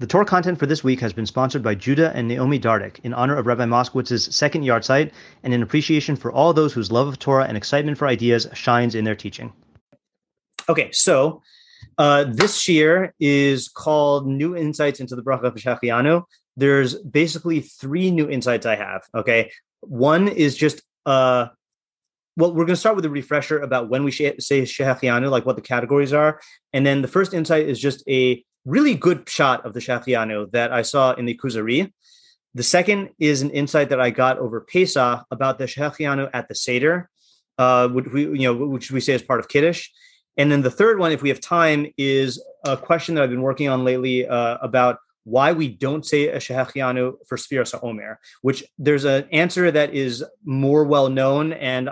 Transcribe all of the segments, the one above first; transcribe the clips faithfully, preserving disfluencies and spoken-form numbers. The Torah content for this week has been sponsored by Judah and Naomi Dardick in honor of Rabbi Moskowitz's second yahrzeit and in appreciation for all those whose love of Torah and excitement for ideas shines in their teaching. Okay, so uh, this shiur is called New Insights into the Bracha V'Shachianu. There's basically three new insights I have, okay? One is just... Uh, Well, we're going to start with a refresher about when we say Shehachianu, like what the categories are. And then the first insight is just a really good shot of the Shehachianu that I saw in the Kuzari. The second is an insight that I got over Pesach about the Shehachianu at the Seder, uh, which, we, you know, which we say is part of Kiddush. And then the third one, if we have time, is a question that I've been working on lately uh, about why we don't say a Shehachianu for Sfiras HaOmer, which there's an answer that is more well-known, and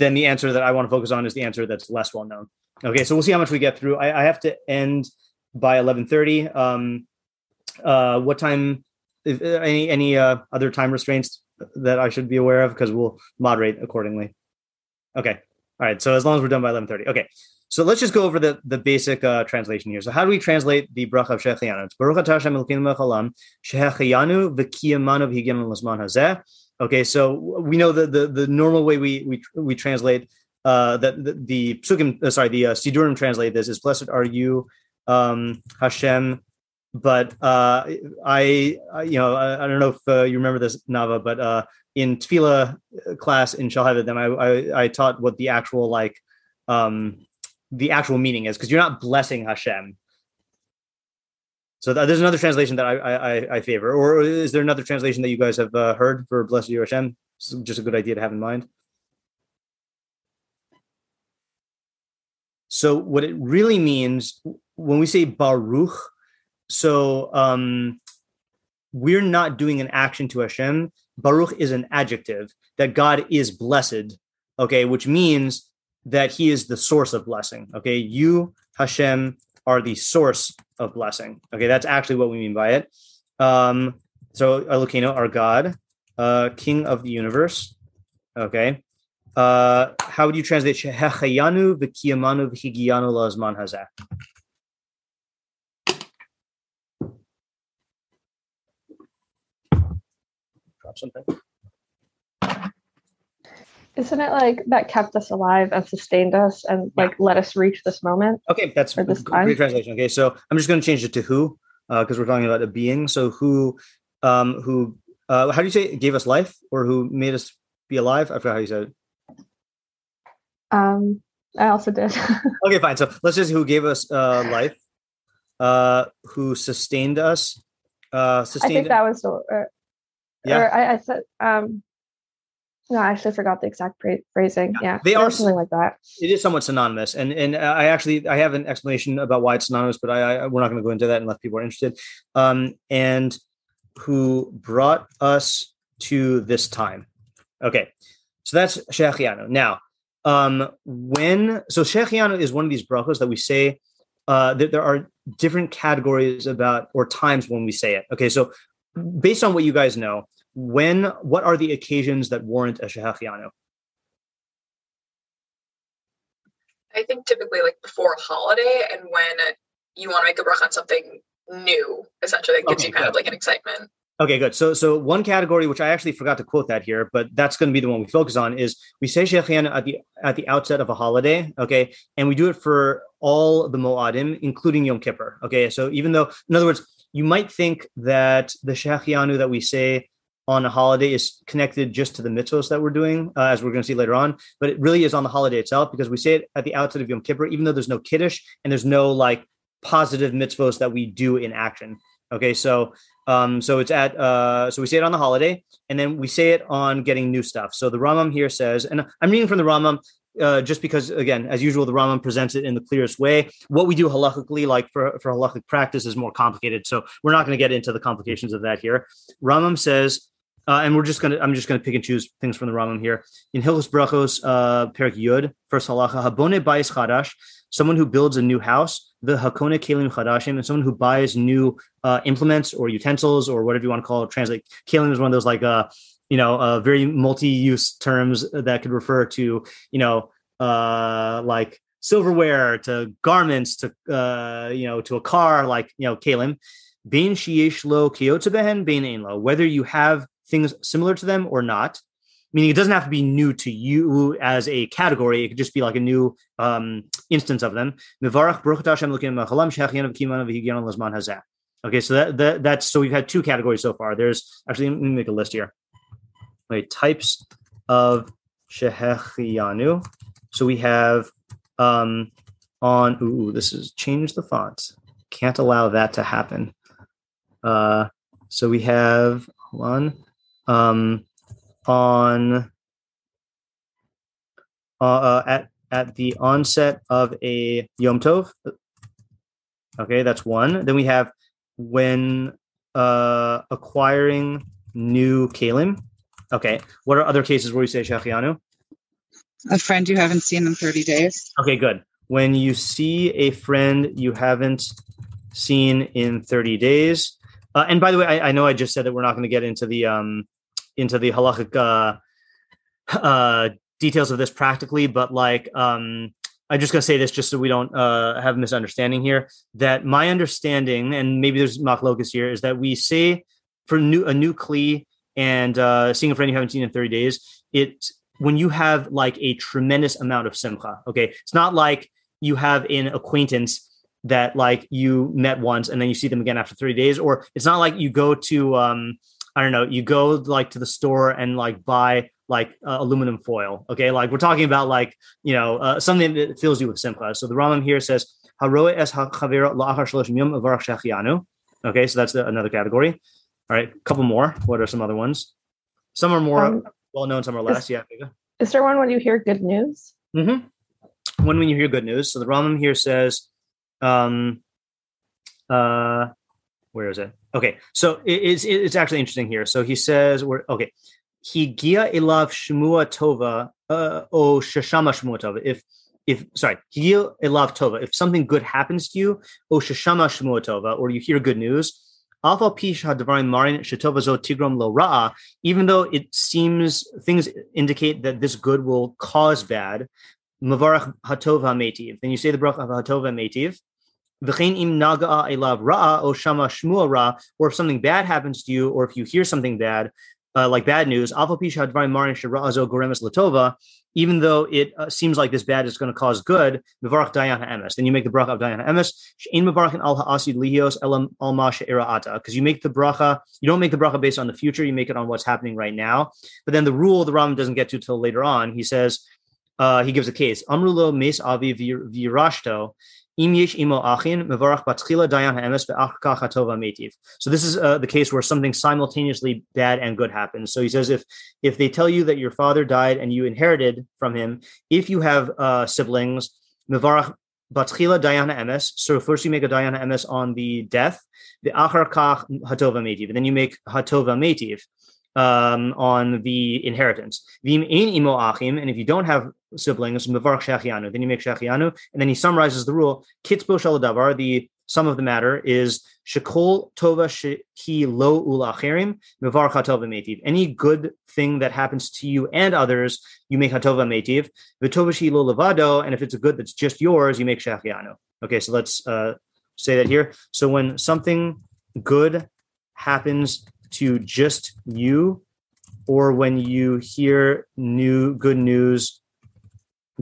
then the answer that I want to focus on is the answer that's less well-known. Okay, so we'll see how much we get through. I, I have to end by eleven thirty. Um, uh, what time, if, any any uh, other time restraints that I should be aware of? Because we'll moderate accordingly. Okay, all right, so as long as we're done by eleven thirty. Okay. So let's just go over the, the basic uh, translation here. So how do we translate the bracha of Shehachianu? It's Baruch atah Hashem Elokeinu melech haolam, Shehachianu v'kiyamanu v'higenu l'zman hazeh. Okay, so we know the the, the normal way we we, we translate uh, that the, the psukim, uh, sorry, the uh, sidurim translate this is blessed are you, um, Hashem. But uh, I, I, you know, I, I don't know if uh, you remember this, Nava, but uh, in tefillah class in Shalhevet, then I, I I taught what the actual like. Um, the actual meaning is, because you're not blessing Hashem. So th- there's another translation that I, I I favor. Or is there another translation that you guys have uh, heard for blessed you Hashem? It's just a good idea to have in mind. So what it really means when we say Baruch, so um, we're not doing an action to Hashem. Baruch is an adjective that God is blessed, okay, which means that he is the source of blessing. Okay, you, Hashem, are the source of blessing. Okay, that's actually what we mean by it. Um, so Elokeinu, our God, uh, King of the universe. Okay, uh, how would you translate Shehachianu v'kiyamanu v'higianu la'zman hazeh? Drop something. Isn't it like that kept us alive and sustained us and like let us reach this moment? Okay, that's a great time? Translation. Okay, so I'm just going to change it to who, because uh, we're talking about a being. So who, um, who, uh, how do you say it? Gave us life or who made us be alive? I forgot how you said it. Um, I also did. Okay, fine. So let's just who gave us uh, life, uh, who sustained us. Uh, sustained I think that was, or, yeah. Or I, I said, um, No, I actually forgot the exact pra- phrasing. Yeah, yeah, they are something like that. It is somewhat synonymous, and and I actually I have an explanation about why it's synonymous, but I, I we're not going to go into that unless people are interested. Um, and who brought us to this time? Okay, so that's Shehachianu. Now, um, when so Shehachianu is one of these brachos that we say. Uh, that there are different categories about or times when we say it. Okay, so based on what you guys know. When, what are the occasions that warrant a Shehachianu? I think typically like before a holiday and when you want to make a bracha on something new, essentially, it gives okay, you kind good. of like an excitement. Okay, good. So so one category, which I actually forgot to quote that here, but that's going to be the one we focus on, is we say Shehachianu at the, at the outset of a holiday, okay? And we do it for all the Mo'adim, including Yom Kippur, okay? So even though, in other words, you might think that the Shehachianu that we say on a holiday is connected just to the mitzvos that we're doing, uh, as we're going to see later on, but it really is on the holiday itself because we say it at the outset of Yom Kippur, even though there's no Kiddush and there's no like positive mitzvos that we do in action. Okay, so um, so it's at uh, so we say it on the holiday, and then we say it on getting new stuff. So the Rambam here says, and I'm reading from the Rambam uh, just because, again, as usual, the Rambam presents it in the clearest way. What we do halachically, like for for halachic practice, is more complicated. So we're not going to get into the complications of that here. Rambam says. Uh, and we're just gonna. I'm just gonna pick and choose things from the Rambam here. In Hilchos Brachos, uh, Perek Yud, first halacha: Habone bayis chadash, someone who builds a new house. The hakone kelim chadashim, and someone who buys new uh, implements or utensils or whatever you want to call it. Translate kelim is one of those like uh, you know, uh, very multi-use terms that could refer to you know, uh, like silverware to garments to uh, you know, to a car like you know, kelim. Bein sheyesh lo kiyotze behen, bein ein lo, whether you have things similar to them or not, meaning it doesn't have to be new to you as a category. It could just be like a new um, instance of them. Okay, so that, that that's so we've had two categories so far. There's actually, let me make a list here. Wait, types of shehechianu. So we have um, on, ooh, this is, change the font. Can't allow that to happen. Uh, so we have, hold on. Um, on uh, uh, at at the onset of a Yom Tov. Okay, that's one. Then we have when uh, acquiring new kelim. Okay, what are other cases where you say shechianu? A friend you haven't seen in thirty days. Okay, good. When you see a friend you haven't seen in thirty days. Uh, and by the way, I, I know I just said that we're not going to get into the um, into the halachic uh, uh, details of this practically, but like um, I'm just going to say this just so we don't uh, have misunderstanding here, that my understanding, and maybe there's machlokas here, is that we say for new, a new kli and uh, seeing a friend you haven't seen in thirty days, it's when you have like a tremendous amount of simcha, okay? It's not like you have an acquaintance that like you met once and then you see them again after three days, or it's not like you go to, um, I don't know, you go like to the store and like buy like uh, aluminum foil. Okay. Like we're talking about like, you know, uh, something that fills you with simcha. So the Rambam here says, okay. So that's the, another category. All right. A couple more. What are some other ones? Some are more um, well-known, some are less. Is, yeah. Is there one when you hear good news? Mm-hmm. One when you hear good news. So the Rambam here says, Um, uh, where is it? Okay. So it, it's, it's actually interesting here. So he says, we're, okay. Higia elav shmua tova, uh, o shashama shmua tova. If, if, sorry, higia elav tova. If something good happens to you, o shashama shmua tova, or you hear good news, alfa pish hadvarim marin shetova zo tigrom lo ra'a, even though it seems things indicate that this good will cause bad, mavarach hatov ha'metiv. Then you say the bracha of hatov ha'metiv. V'chein im naga'a elav ra'a o shama shmua ra'a, or if something bad happens to you, or if you hear something bad, uh, like bad news, afal pi shehadvarim marin shera'a zo goremes latova, even though it uh, seems like this bad is going to cause good, mavarach dayan ha'emes. Then you make the bracha of dayan ha'emes. She'ein mavarachin al ha'asid lihios elam al ma she'ira'ata, because you make the bracha, you don't make the bracha based on the future, you make it on what's happening right now. But then the rule the Rambam doesn't get to till later on. He says, Uh, he gives a case. Amrulo mes avi virashto im yesh imo achin mevarach batchila dayan ha'emes ve'achkach hatova metiv. So this is uh, the case where something simultaneously bad and good happens. So he says, if if they tell you that your father died and you inherited from him, if you have uh, siblings, mevarach batchila dayan ha'emes. So first you make a dayan ha'emes on the death, ve'achkach hatova metiv, and then you make hatova metiv um, on the inheritance. Vim ein imo achim, and if you don't have siblings, mevarach shechianu, then you make shechianu, and then he summarizes the rule. Kitzbo shel davar, the sum of the matter is shekol tova shehi lo ulachirim mevarach hatova metiv. Any good thing that happens to you and others, you make hatova metiv. V'tova shehi lo levado, and if it's a good that's just yours, you make shechianu. Okay, so let's uh, say that here. So when something good happens to just you, or when you hear new good news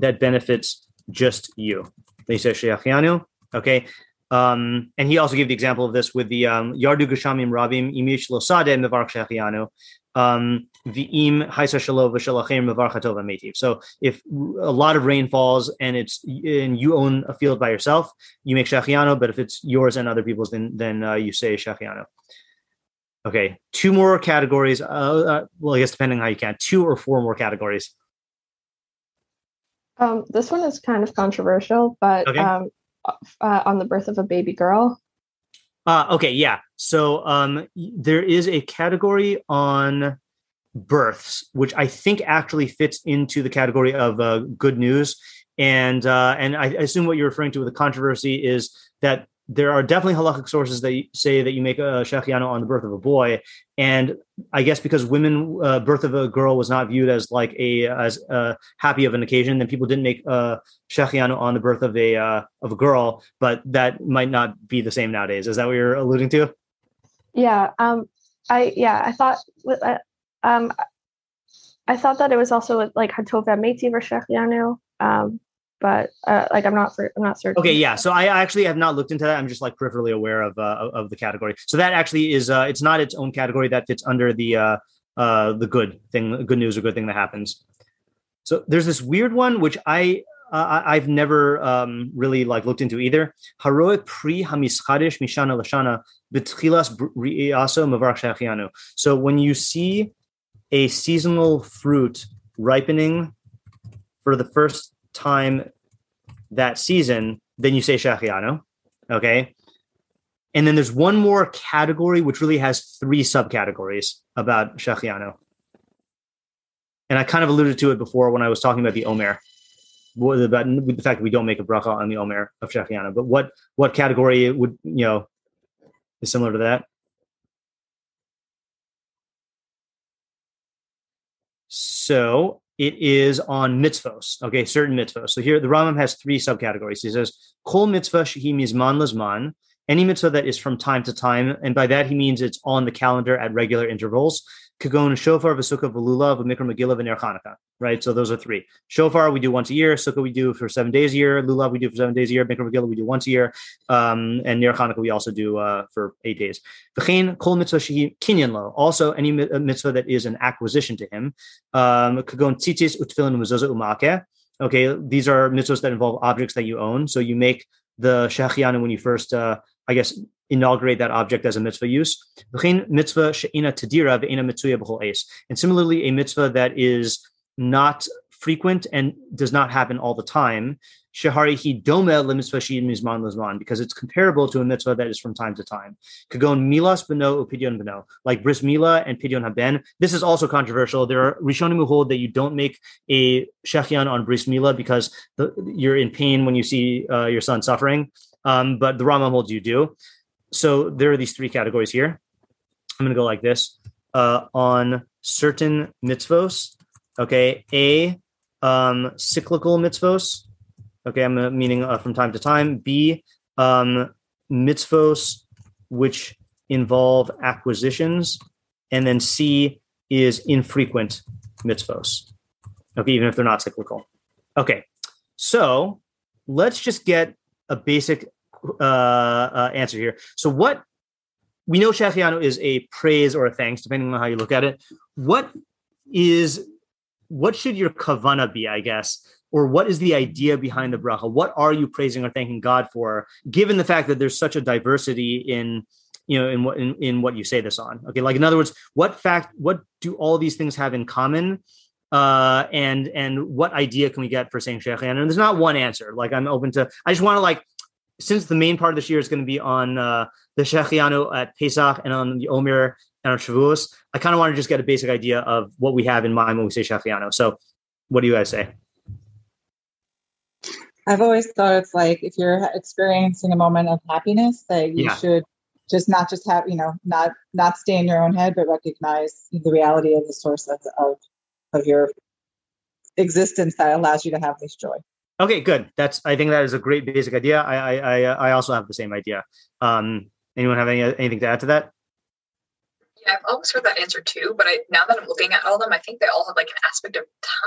that benefits just you, they say sheyachianu. Okay, um, and he also gave the example of this with the yardu gashamim rabim imish losade mevarach sheyachianu v'im haisa shalov v'shalachim mevarach hatova metiv. So if a lot of rain falls and it's and you own a field by yourself, you make sheyachianu. But if it's yours and other people's, then then uh, you say sheyachianu. Okay, two more categories. Uh, uh, well, I guess depending on how you count, two or four more categories. Um, this one is kind of controversial, but okay. um, uh, on the birth of a baby girl. Uh, okay, yeah. So um, there is a category on births, which I think actually fits into the category of uh, good news. And uh, and I assume what you're referring to with the controversy is that there are definitely halachic sources that say that you make a shechianu on the birth of a boy. And I guess because women, uh, birth of a girl was not viewed as like a, as uh happy of an occasion, then people didn't make uh shechianu on the birth of a, uh, of a girl, but that might not be the same nowadays. Is that what you're alluding to? Yeah. Um, I, yeah, I thought, uh, um, I thought that it was also like Hatov Meitzi v'Shech Yanu, um, but uh, like I'm not, I'm not certain. Okay, yeah. So I actually have not looked into that. I'm just like peripherally aware of uh, of the category. So that actually is, uh, it's not its own category. That fits under the uh, uh, the good thing, good news or good thing that happens. So there's this weird one which I uh, I've never um, really like looked into either. Haroik pri hamischadesh mishana lashana b'tchilas ri'aso mevarach shechianu. So when you see a seasonal fruit ripening for the first time that season, then you say shechianu. Okay. And then there's one more category which really has three subcategories about shechianu. And I kind of alluded to it before when I was talking about the Omer, about the fact that we don't make a bracha on the Omer of shechianu. But what what category would, you know, is similar to that? So it is on mitzvos, okay, certain mitzvos. So here the Rambam has three subcategories. He says, kol mitzvah shehi mizman lazman, any mitzvah that is from time to time, and by that he means it's on the calendar at regular intervals, kagon shofar, v'sukkah, v'lulav, v'mikra megillah, v'ner chanukah, right? So those are three. Shofar we do once a year, sukkah we do for seven days a year, lulav we do for seven days a year, mikra megillah we do once a year, um, and ner chanukah we also do uh, for eight days. V'chein kol mitzvah shehi kinyan lo, also any mitzvah that is an acquisition to him, um, kagon tzitzis utfilin mezuzah umakeh, okay, these are mitzvahs that involve objects that you own, so you make the shechianu when you first, uh, I guess, inaugurate that object as a mitzvah use. And similarly, a mitzvah that is not frequent and does not happen all the time, because it's comparable to a mitzvah that is from time to time. Like bris milah and pidyon haben. This is also controversial. There are rishonim who hold that you don't make a shechian on bris milah because the, you're in pain when you see uh, your son suffering. Um, but the Rambam holds you do. So there are these three categories here. I'm going to go like this. Uh, on certain mitzvos, okay, A, um, cyclical mitzvos, okay, I'm meaning uh, from time to time. B, um, mitzvos, which involve acquisitions. And then C is infrequent mitzvos, okay, even if they're not cyclical. Okay, so let's just get a basic uh, uh, answer here. So what we know, shechianu is a praise or a thanks, depending on how you look at it. What is, what should your kavanah be, I guess, or what is the idea behind the bracha? What are you praising or thanking God for, given the fact that there's such a diversity in, you know, in what in, in what you say this on? Okay, like in other words, what fact, what do all these things have in common? Uh, and and what idea can we get for saying shechianu? And there's not one answer. Like I'm open to, I just want to like, since the main part of this year is going to be on uh, the shechianu at Pesach and on the Omer and on Shavuos, I kind of want to just get a basic idea of what we have in mind when we say shechianu. So what do you guys say? I've always thought it's like if you're experiencing a moment of happiness that you yeah. should just not just have, you know, not, not stay in your own head, but recognize the reality of the source of, of of your existence that allows you to have this joy. Okay, good. That's, I think that is a great basic idea. I, I, I also have the same idea. Um, anyone have any, anything to add to that? Yeah, I've always heard that answer too, but I, now that I'm looking at all of them, I think they all have like an aspect of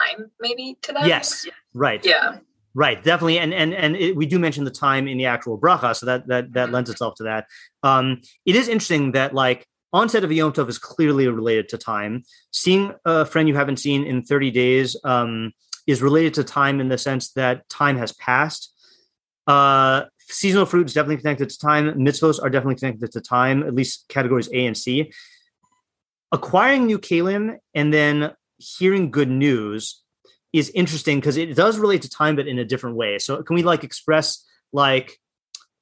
time maybe to them. Yes. Right. Yeah. Right. Definitely. And, and, and it, we do mention the time in the actual bracha. So that, that, that mm-hmm. lends itself to that. Um, it is interesting that like, onset of Yom Tov is clearly related to time. Seeing a friend you haven't seen in thirty days um, is related to time in the sense that time has passed. Uh, seasonal fruit is definitely connected to time. Mitzvos are definitely connected to time, at least categories A and C. Acquiring new kalim and then hearing good news is interesting because it does relate to time, but in a different way. So can we like express like,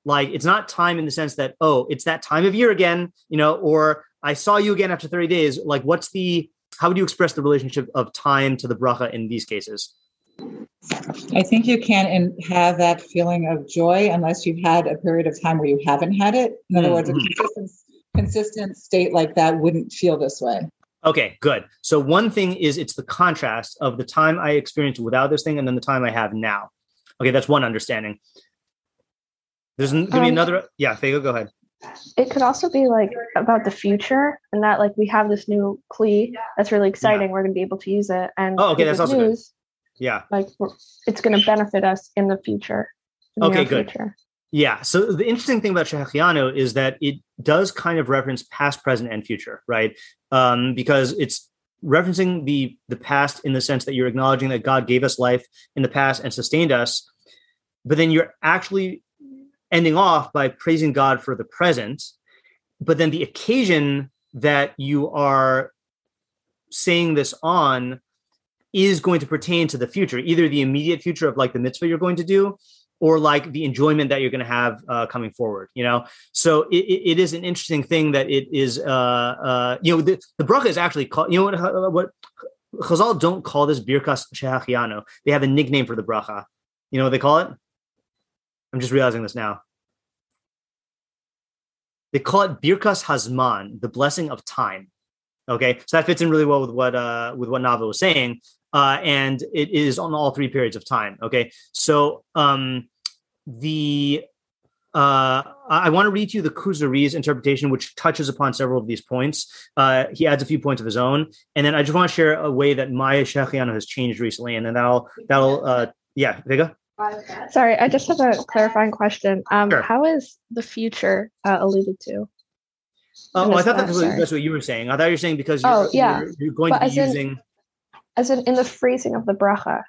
Like it's not time in the sense that, oh, it's that time of year again, you know, or I saw you again after thirty days. Like what's the, how would you express the relationship of time to the bracha in these cases? I think you can't have that feeling of joy unless you've had a period of time where you haven't had it. In other mm-hmm. words, a consistent, consistent state like that wouldn't feel this way. Okay, good. So one thing is it's the contrast of the time I experienced without this thing and then the time I have now. Okay, that's one understanding. There's going to be um, another. Yeah, Faygo, go ahead. it could also be like about the future, and that like we have this new Kli that's really exciting. Yeah. We're going to be able to use it, and oh, okay, that's also news, good. Yeah, like it's going to benefit us in the future. In okay, the good. Future. Yeah. So the interesting thing about Shehachianu is that it does kind of reference past, present, and future, right? Um, because it's referencing the the past in the sense that you're acknowledging that God gave us life in the past and sustained us, but then you're actually ending off by praising God for the present, but then the occasion that you are saying this on is going to pertain to the future, either the immediate future of like the mitzvah you're going to do, or like the enjoyment that you're going to have uh, coming forward, you know? So it, it is an interesting thing that it is, uh, uh, you know, the, the bracha is actually called, you know what, what Chazal don't call this Birkas Shehachianu. They have a nickname for the bracha. You know what they call it? I'm just realizing this now. They call it Birkas Hazman, the blessing of time. Okay, so that fits in really well with what uh, with what Nava was saying, uh, and it is on all three periods of time. Okay, so um, the uh, I want to read to you the Kuzari's interpretation, which touches upon several of these points. Uh, he adds a few points of his own, and then I just want to share a way that my Shehachianu has changed recently, and then that'll that'll uh, yeah, Vega. Sorry, I just have a clarifying question. Um, sure. How is the future uh, alluded to? Oh, well, I thought that was, that's what you were saying. I thought you were saying because you're, oh, yeah. you're, you're going but to be as using... In, as in in the phrasing of the bracha.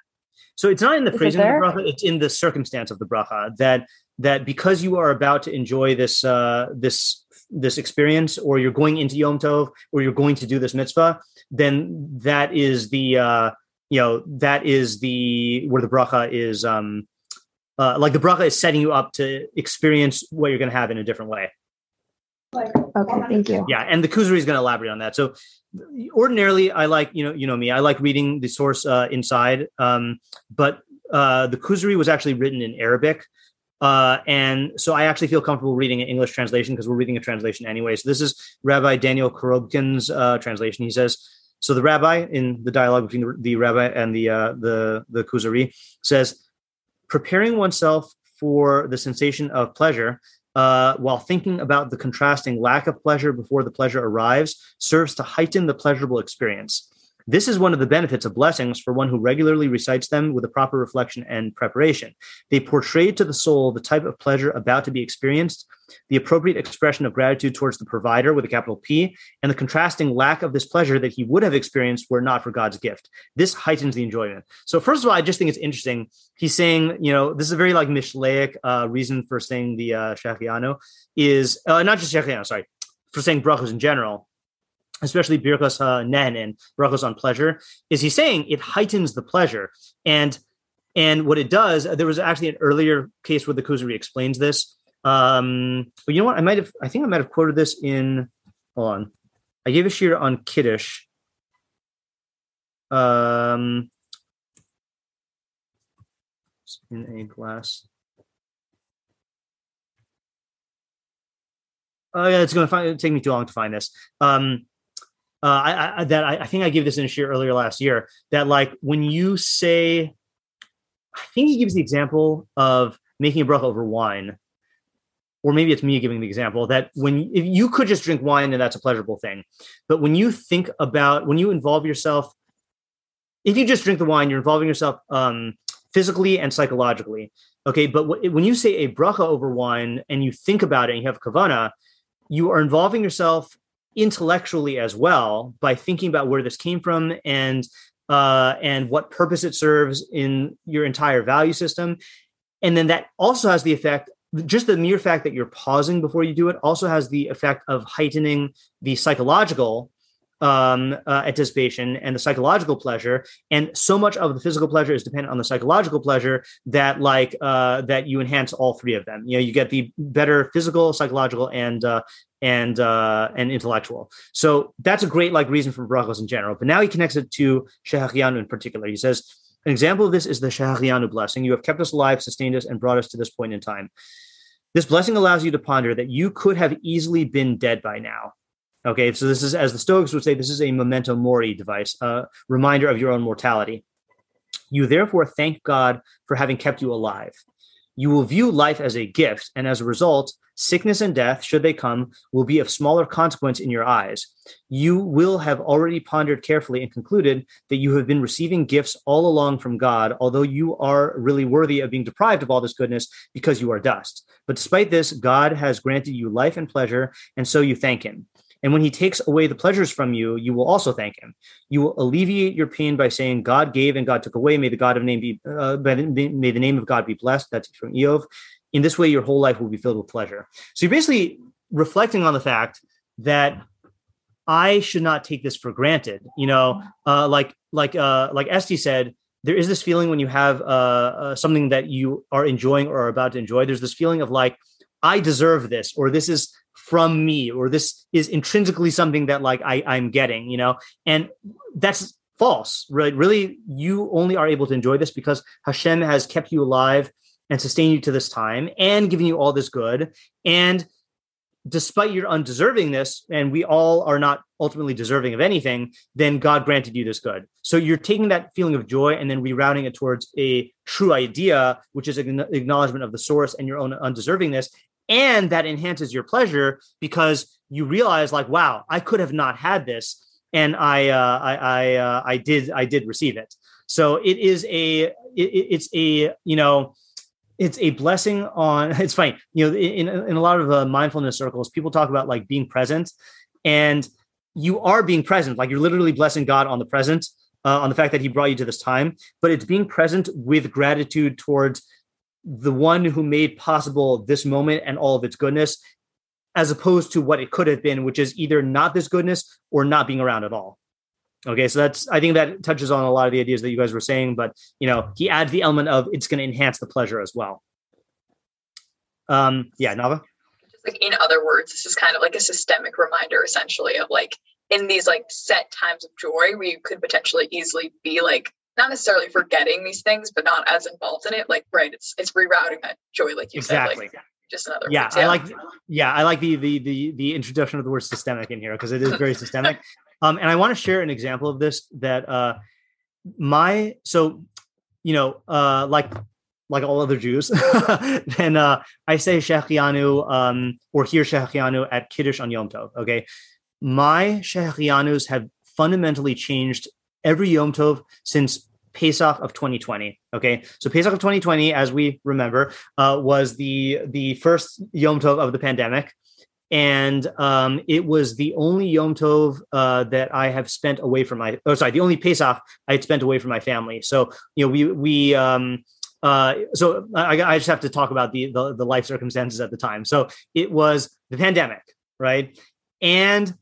So it's not in the is phrasing of the bracha, it's in the circumstance of the bracha. That that because you are about to enjoy this uh, this this experience, or you're going into Yom Tov, or you're going to do this mitzvah, then that is the... Uh, you know, that is the, where the bracha is, um, uh, like the bracha is setting you up to experience what you're going to have in a different way. Okay, thank you. Yeah, and the Kuzari is going to elaborate on that. So ordinarily, I like, you know, you know me, I like reading the source uh, inside, um, but uh, the Kuzari was actually written in Arabic. Uh, and so I actually feel comfortable reading an English translation because we're reading a translation anyway. So this is Rabbi Daniel Korobkin's uh, translation. He says, so the rabbi, in the dialogue between the, the rabbi and the uh, the the Kuzari, says, preparing oneself for the sensation of pleasure uh, while thinking about the contrasting lack of pleasure before the pleasure arrives serves to heighten the pleasurable experience. This is one of the benefits of blessings for one who regularly recites them with a proper reflection and preparation. They portray to the soul the type of pleasure about to be experienced, the appropriate expression of gratitude towards the provider with a capital P, and the contrasting lack of this pleasure that he would have experienced were not for God's gift. This heightens the enjoyment. So first of all, I just think it's interesting. He's saying, you know, this is a very like mishleic uh, reason for saying the uh, Shehachianu is, uh, not just Shehachianu, sorry, for saying brachos in general, especially Birkas Nehenen, brachos on pleasure, is he's saying it heightens the pleasure. And and what it does, there was actually an earlier case where the Kuzari explains this. Um, but you know what? I might have, I think I might have quoted this in, hold on. I gave a shear on Kiddush. Um, in a glass. Oh yeah, it's going to find, take me too long to find this. Um, Uh, I, I, that I, I think I gave this in a share earlier last year, that like when you say, I think he gives the example of making a bracha over wine, or maybe it's me giving the example that when if you could just drink wine and that's a pleasurable thing. But when you think about, when you involve yourself, if you just drink the wine, you're involving yourself um, physically and psychologically. Okay. But w- when you say a bracha over wine and you think about it and you have kavanah, you are involving yourself intellectually as well by thinking about where this came from and uh, and what purpose it serves in your entire value system. And then that also has the effect, just the mere fact that you're pausing before you do it also has the effect of heightening the psychological um, uh, anticipation and the psychological pleasure. And so much of the physical pleasure is dependent on the psychological pleasure that like uh, that you enhance all three of them. You know, you get the better physical, psychological, and uh, and uh, and intellectual. So that's a great like reason for brachos in general. But now he connects it to Shehachianu in particular. He says, an example of this is the Shehachianu blessing. You have kept us alive, sustained us, and brought us to this point in time. This blessing allows you to ponder that you could have easily been dead by now. Okay, so this is, as the Stoics would say, this is a memento mori device, a reminder of your own mortality. You therefore thank God for having kept you alive. You will view life as a gift, and as a result, sickness and death, should they come, will be of smaller consequence in your eyes. You will have already pondered carefully and concluded that you have been receiving gifts all along from God, although you are really worthy of being deprived of all this goodness because you are dust. But despite this, God has granted you life and pleasure, and so you thank him. And when he takes away the pleasures from you, you will also thank him. You will alleviate your pain by saying, God gave and God took away. May the God of name be, uh, may the name of God be blessed. That's from Eov. In this way, your whole life will be filled with pleasure. So you're basically reflecting on the fact that I should not take this for granted. You know, uh, like, like, uh, like Esti said, there is this feeling when you have uh, uh, something that you are enjoying or are about to enjoy, there's this feeling of like, I deserve this, or this is from me, or this is intrinsically something that like I, I'm getting, you know, and that's false, right? Really, you only are able to enjoy this because Hashem has kept you alive and sustained you to this time and given you all this good. And despite your undeservingness, and we all are not ultimately deserving of anything, then God granted you this good. So you're taking that feeling of joy and then rerouting it towards a true idea, which is an acknowledgement of the source and your own undeservingness. And that enhances your pleasure because you realize, like, wow, I could have not had this, and I, uh, I, I, uh, I did, I did receive it. So it is a, it, it's a, you know, it's a blessing on. It's funny, you know, in in a lot of uh, mindfulness circles, people talk about like being present, and you are being present, like you're literally blessing God on the present, uh, on the fact that He brought you to this time. But it's being present with gratitude towards the one who made possible this moment and all of its goodness, as opposed to what it could have been, which is either not this goodness or not being around at all. Okay. So that's, I think that touches on a lot of the ideas that you guys were saying, but you know, he adds the element of it's going to enhance the pleasure as well. Um, yeah. Nava? Just like, in other words, this is kind of like a systemic reminder essentially of like, in these like set times of joy where you could potentially easily be like, not necessarily forgetting these things, but not as involved in it. Like, right. It's, it's rerouting that joy. Like you exactly. said, like just another, yeah, word, yeah. I like, yeah, I like the, the, the, the introduction of the word systemic in here, cause it is very systemic. Um, and I want to share an example of this that, uh, my, so, you know, uh, like, like all other Jews, then, uh, I say Shechianu, um, or hear Shechianu at Kiddush on Yom Tov. Okay. My Shechianus have fundamentally changed every Yom Tov since Pesach of twenty twenty. Okay. So Pesach of twenty twenty, as we remember, uh, was the, the first Yom Tov of the pandemic. And um, it was the only Yom Tov uh, that I have spent away from my, oh, sorry, the only Pesach I had spent away from my family. So, you know, we, we, um, uh, so I, I just have to talk about the, the, the life circumstances at the time. So it was the pandemic, right? And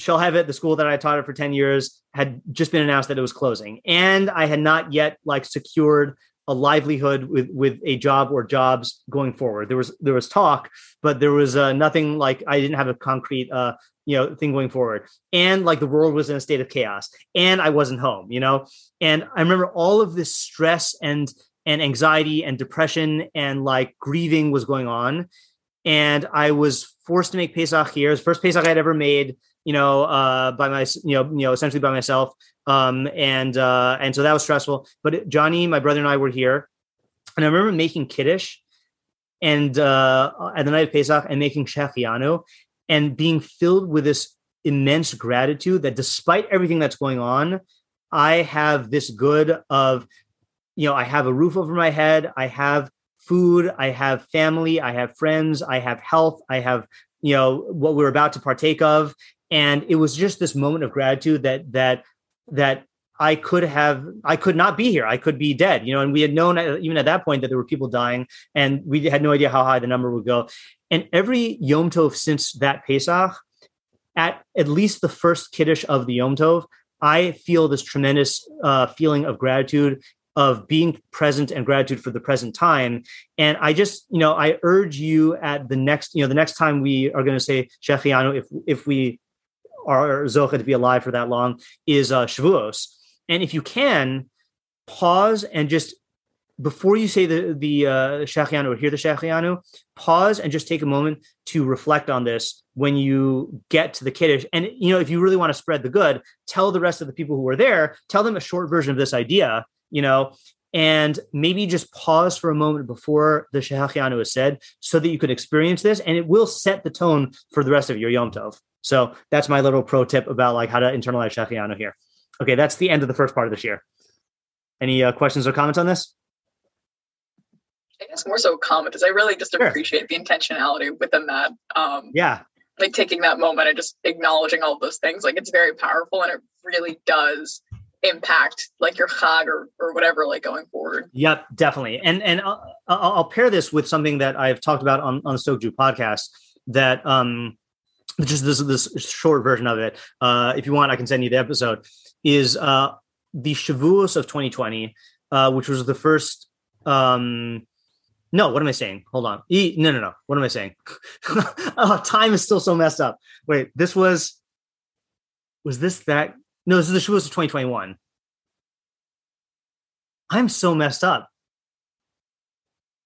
Shalhevet, the school that I taught at for ten years, had just been announced that it was closing. And I had not yet like secured a livelihood with, with a job or jobs going forward. There was, there was talk, but there was uh, nothing like, I didn't have a concrete, uh, you know, thing going forward. And like the world was in a state of chaos and I wasn't home, you know? And I remember all of this stress and, and anxiety and depression and like grieving was going on. And I was forced to make Pesach here. It was the first Pesach I'd ever made, you know, uh, by my, you know, you know, essentially by myself. Um, and, uh, and so that was stressful, but Johnny, my brother and I were here, and I remember making Kiddush and, uh, at the night of Pesach and making Shechianu and being filled with this immense gratitude that despite everything that's going on, I have this good of, you know, I have a roof over my head. I have food. I have family. I have friends. I have health. I have, you know, what we're about to partake of. And it was just this moment of gratitude that, that, that I could have, I could not be here. I could be dead, you know, and we had known even at that point that there were people dying and we had no idea how high the number would go. And every Yom Tov since that Pesach, at at least the first Kiddush of the Yom Tov, I feel this tremendous uh, feeling of gratitude, of being present and gratitude for the present time. And I just, you know, I urge you at the next, you know, the next time we are going to say Shechianu, if if we are Zocha to be alive for that long, is uh, Shavuos. And if you can, pause and just, before you say the, the uh, Shechianu or hear the Shechianu, pause and just take a moment to reflect on this when you get to the Kiddush. And, you know, if you really want to spread the good, tell the rest of the people who are there, tell them a short version of this idea, you know, and maybe just pause for a moment before the Shehachianu is said so that you could experience this, and it will set the tone for the rest of your Yom Tov. So that's my little pro tip about like how to internalize Shehachianu here. Okay, that's the end of the first part of this year. Any uh, questions or comments on this? I guess more so comment, because I really just appreciate sure. the intentionality within that. Um, yeah. Like taking that moment and just acknowledging all those things. Like it's very powerful and it really does impact like your chag or, or whatever, like going forward. Yep, definitely. And and I'll, I'll pair this with something that I've talked about on, on the Soju podcast that um, just this, this short version of it. Uh, if you want, I can send you the episode is uh, the Shavuos of twenty twenty, uh, which was the first, um, No, what am I saying? Hold on. E- no, no, no. What am I saying? oh, time is still so messed up. Wait, this was, was this that? No, this is the Shavuos of twenty twenty-one. I'm so messed up.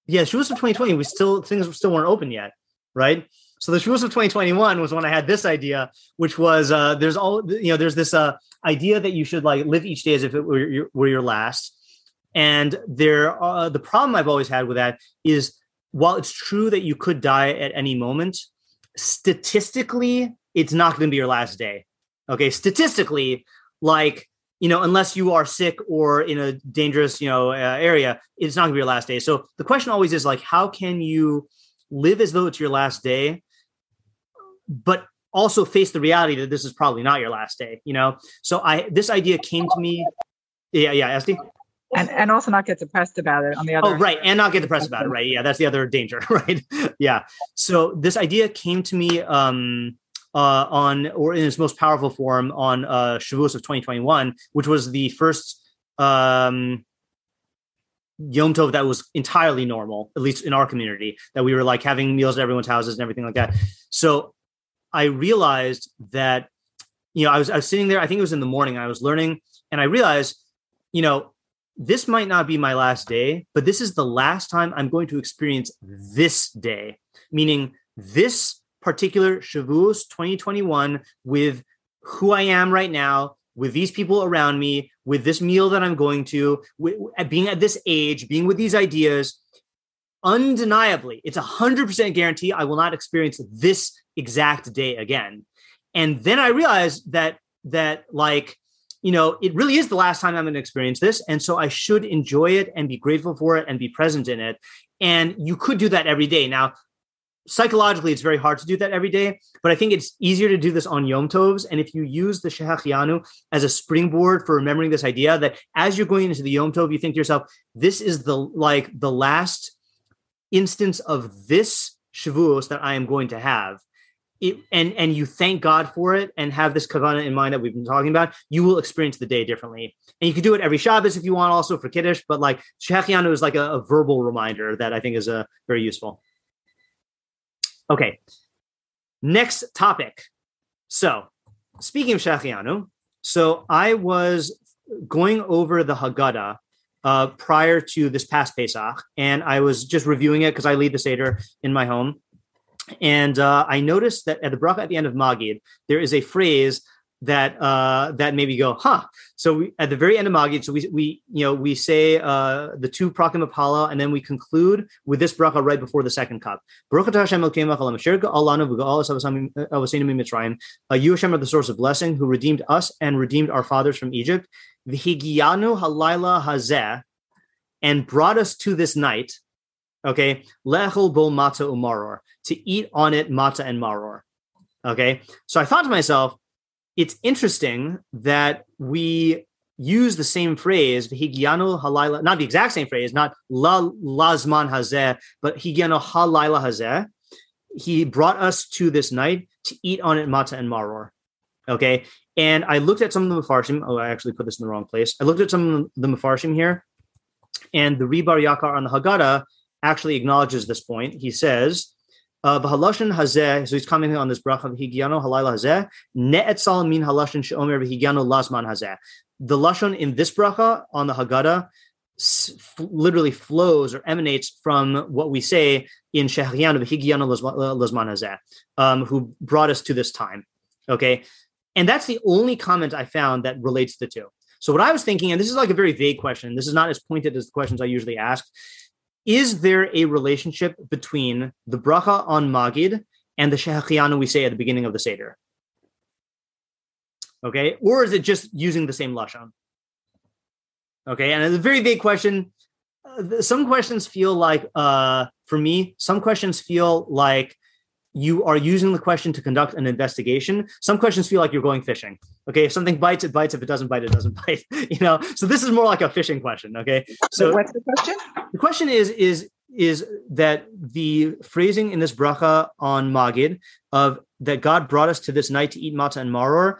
Yeah, Shavuos of twenty twenty, we still, things still weren't open yet, right? So the Shavuos of twenty twenty-one was when I had this idea, which was uh, there's all, you know, there's this uh, idea that you should like live each day as if it were your, were your last. And there, uh, the problem I've always had with that is, while it's true that you could die at any moment, statistically, it's not going to be your last day. Okay, statistically, like you know, unless you are sick or in a dangerous you know uh, area, it's not going to be your last day. So the question always is like, how can you live as though it's your last day, but also face the reality that this is probably not your last day? You know, so I this idea came to me. Yeah, yeah, Esty. And and also not get depressed about it on the other. Oh, right. And not get depressed about it. Right. Yeah. That's the other danger. Right. Yeah. So this idea came to me um, uh, on, or in its most powerful form on uh, Shavuos of twenty twenty-one, which was the first um, Yom Tov that was entirely normal, at least in our community, that we were like having meals at everyone's houses and everything like that. So I realized that, you know, I was, I was sitting there, I think it was in the morning, I was learning and I realized, you know, this might not be my last day, but this is the last time I'm going to experience this day, meaning this particular Shavuos twenty twenty-one with who I am right now, with these people around me, with this meal that I'm going to, with, being at this age, being with these ideas. Undeniably, it's a one hundred percent guarantee I will not experience this exact day again. And then I realized that, that like, you know, it really is the last time I'm going to experience this. And so I should enjoy it and be grateful for it and be present in it. And you could do that every day. Now, psychologically, it's very hard to do that every day, but I think it's easier to do this on Yom Tovs. And if you use the Shehachianu as a springboard for remembering this idea that as you're going into the Yom Tov, you think to yourself, this is the, like the last instance of this Shavuos that I am going to have. It, and and you thank God for it and have this kavana in mind that we've been talking about, you will experience the day differently. And you can do it every Shabbos if you want, also for Kiddush, but like Shehachianu is like a, a verbal reminder that I think is a very useful. Okay. Next topic. So speaking of Shehachianu, so I was going over the Haggadah uh, prior to this past Pesach, and I was just reviewing it because I lead the Seder in my home. And uh, I noticed that at the bracha at the end of Magid, there is a phrase that uh, that made me go, huh. So we, at the very end of Magid, so we we you know we say uh, the two prakim of Hala, and then we conclude with this bracha right before the second cup. Baruch atah Hashem Elokeinu melech ha'olam asher ga'alanu v'ga'al es avaseinu min Mitzrayim. You Hashem are the source of blessing, who redeemed us and redeemed our fathers from Egypt. V'higiyanu halayla hazeh, and brought us to this night. Okay, lechol bo matzah umaror, to eat on it matzah and maror. Okay, so I thought to myself, it's interesting that we use the same phrase, higyanu halayla, not the exact same phrase, not la lazman hazeh, but higyanu halayla hazeh. He brought us to this night to eat on it matzah and maror. Okay, and I looked at some of the mefarshim. Oh, I actually put this in the wrong place. I looked at some of the mefarshim here, and the Riva Yakar on the Haggadah actually acknowledges this point. He says, uh, "V'halashin hazeh." So he's commenting on this bracha of higyano halayla hazeh. Ne'etzal min halashin she'omer v'higyano lasman hazeh. The lashon in this bracha on the Haggadah literally flows or emanates from what we say in shehachianu v'higyano lasman hazeh, um, who brought us to this time. Okay, and that's the only comment I found that relates the two. So what I was thinking, and this is like a very vague question, this is not as pointed as the questions I usually ask, is there a relationship between the bracha on Magid and the Shehachiyanu we say at the beginning of the Seder? Okay, or is it just using the same Lashon? Okay, and it's a very vague question. Uh, some questions feel like, uh, for me, some questions feel like you are using the question to conduct an investigation. Some questions feel like you're going fishing. Okay, if something bites, it bites. If it doesn't bite, it doesn't bite. You know, so this is more like a fishing question. Okay, so what's the question? The question is is is that the phrasing in this bracha on Magid of that God brought us to this night to eat matzah and maror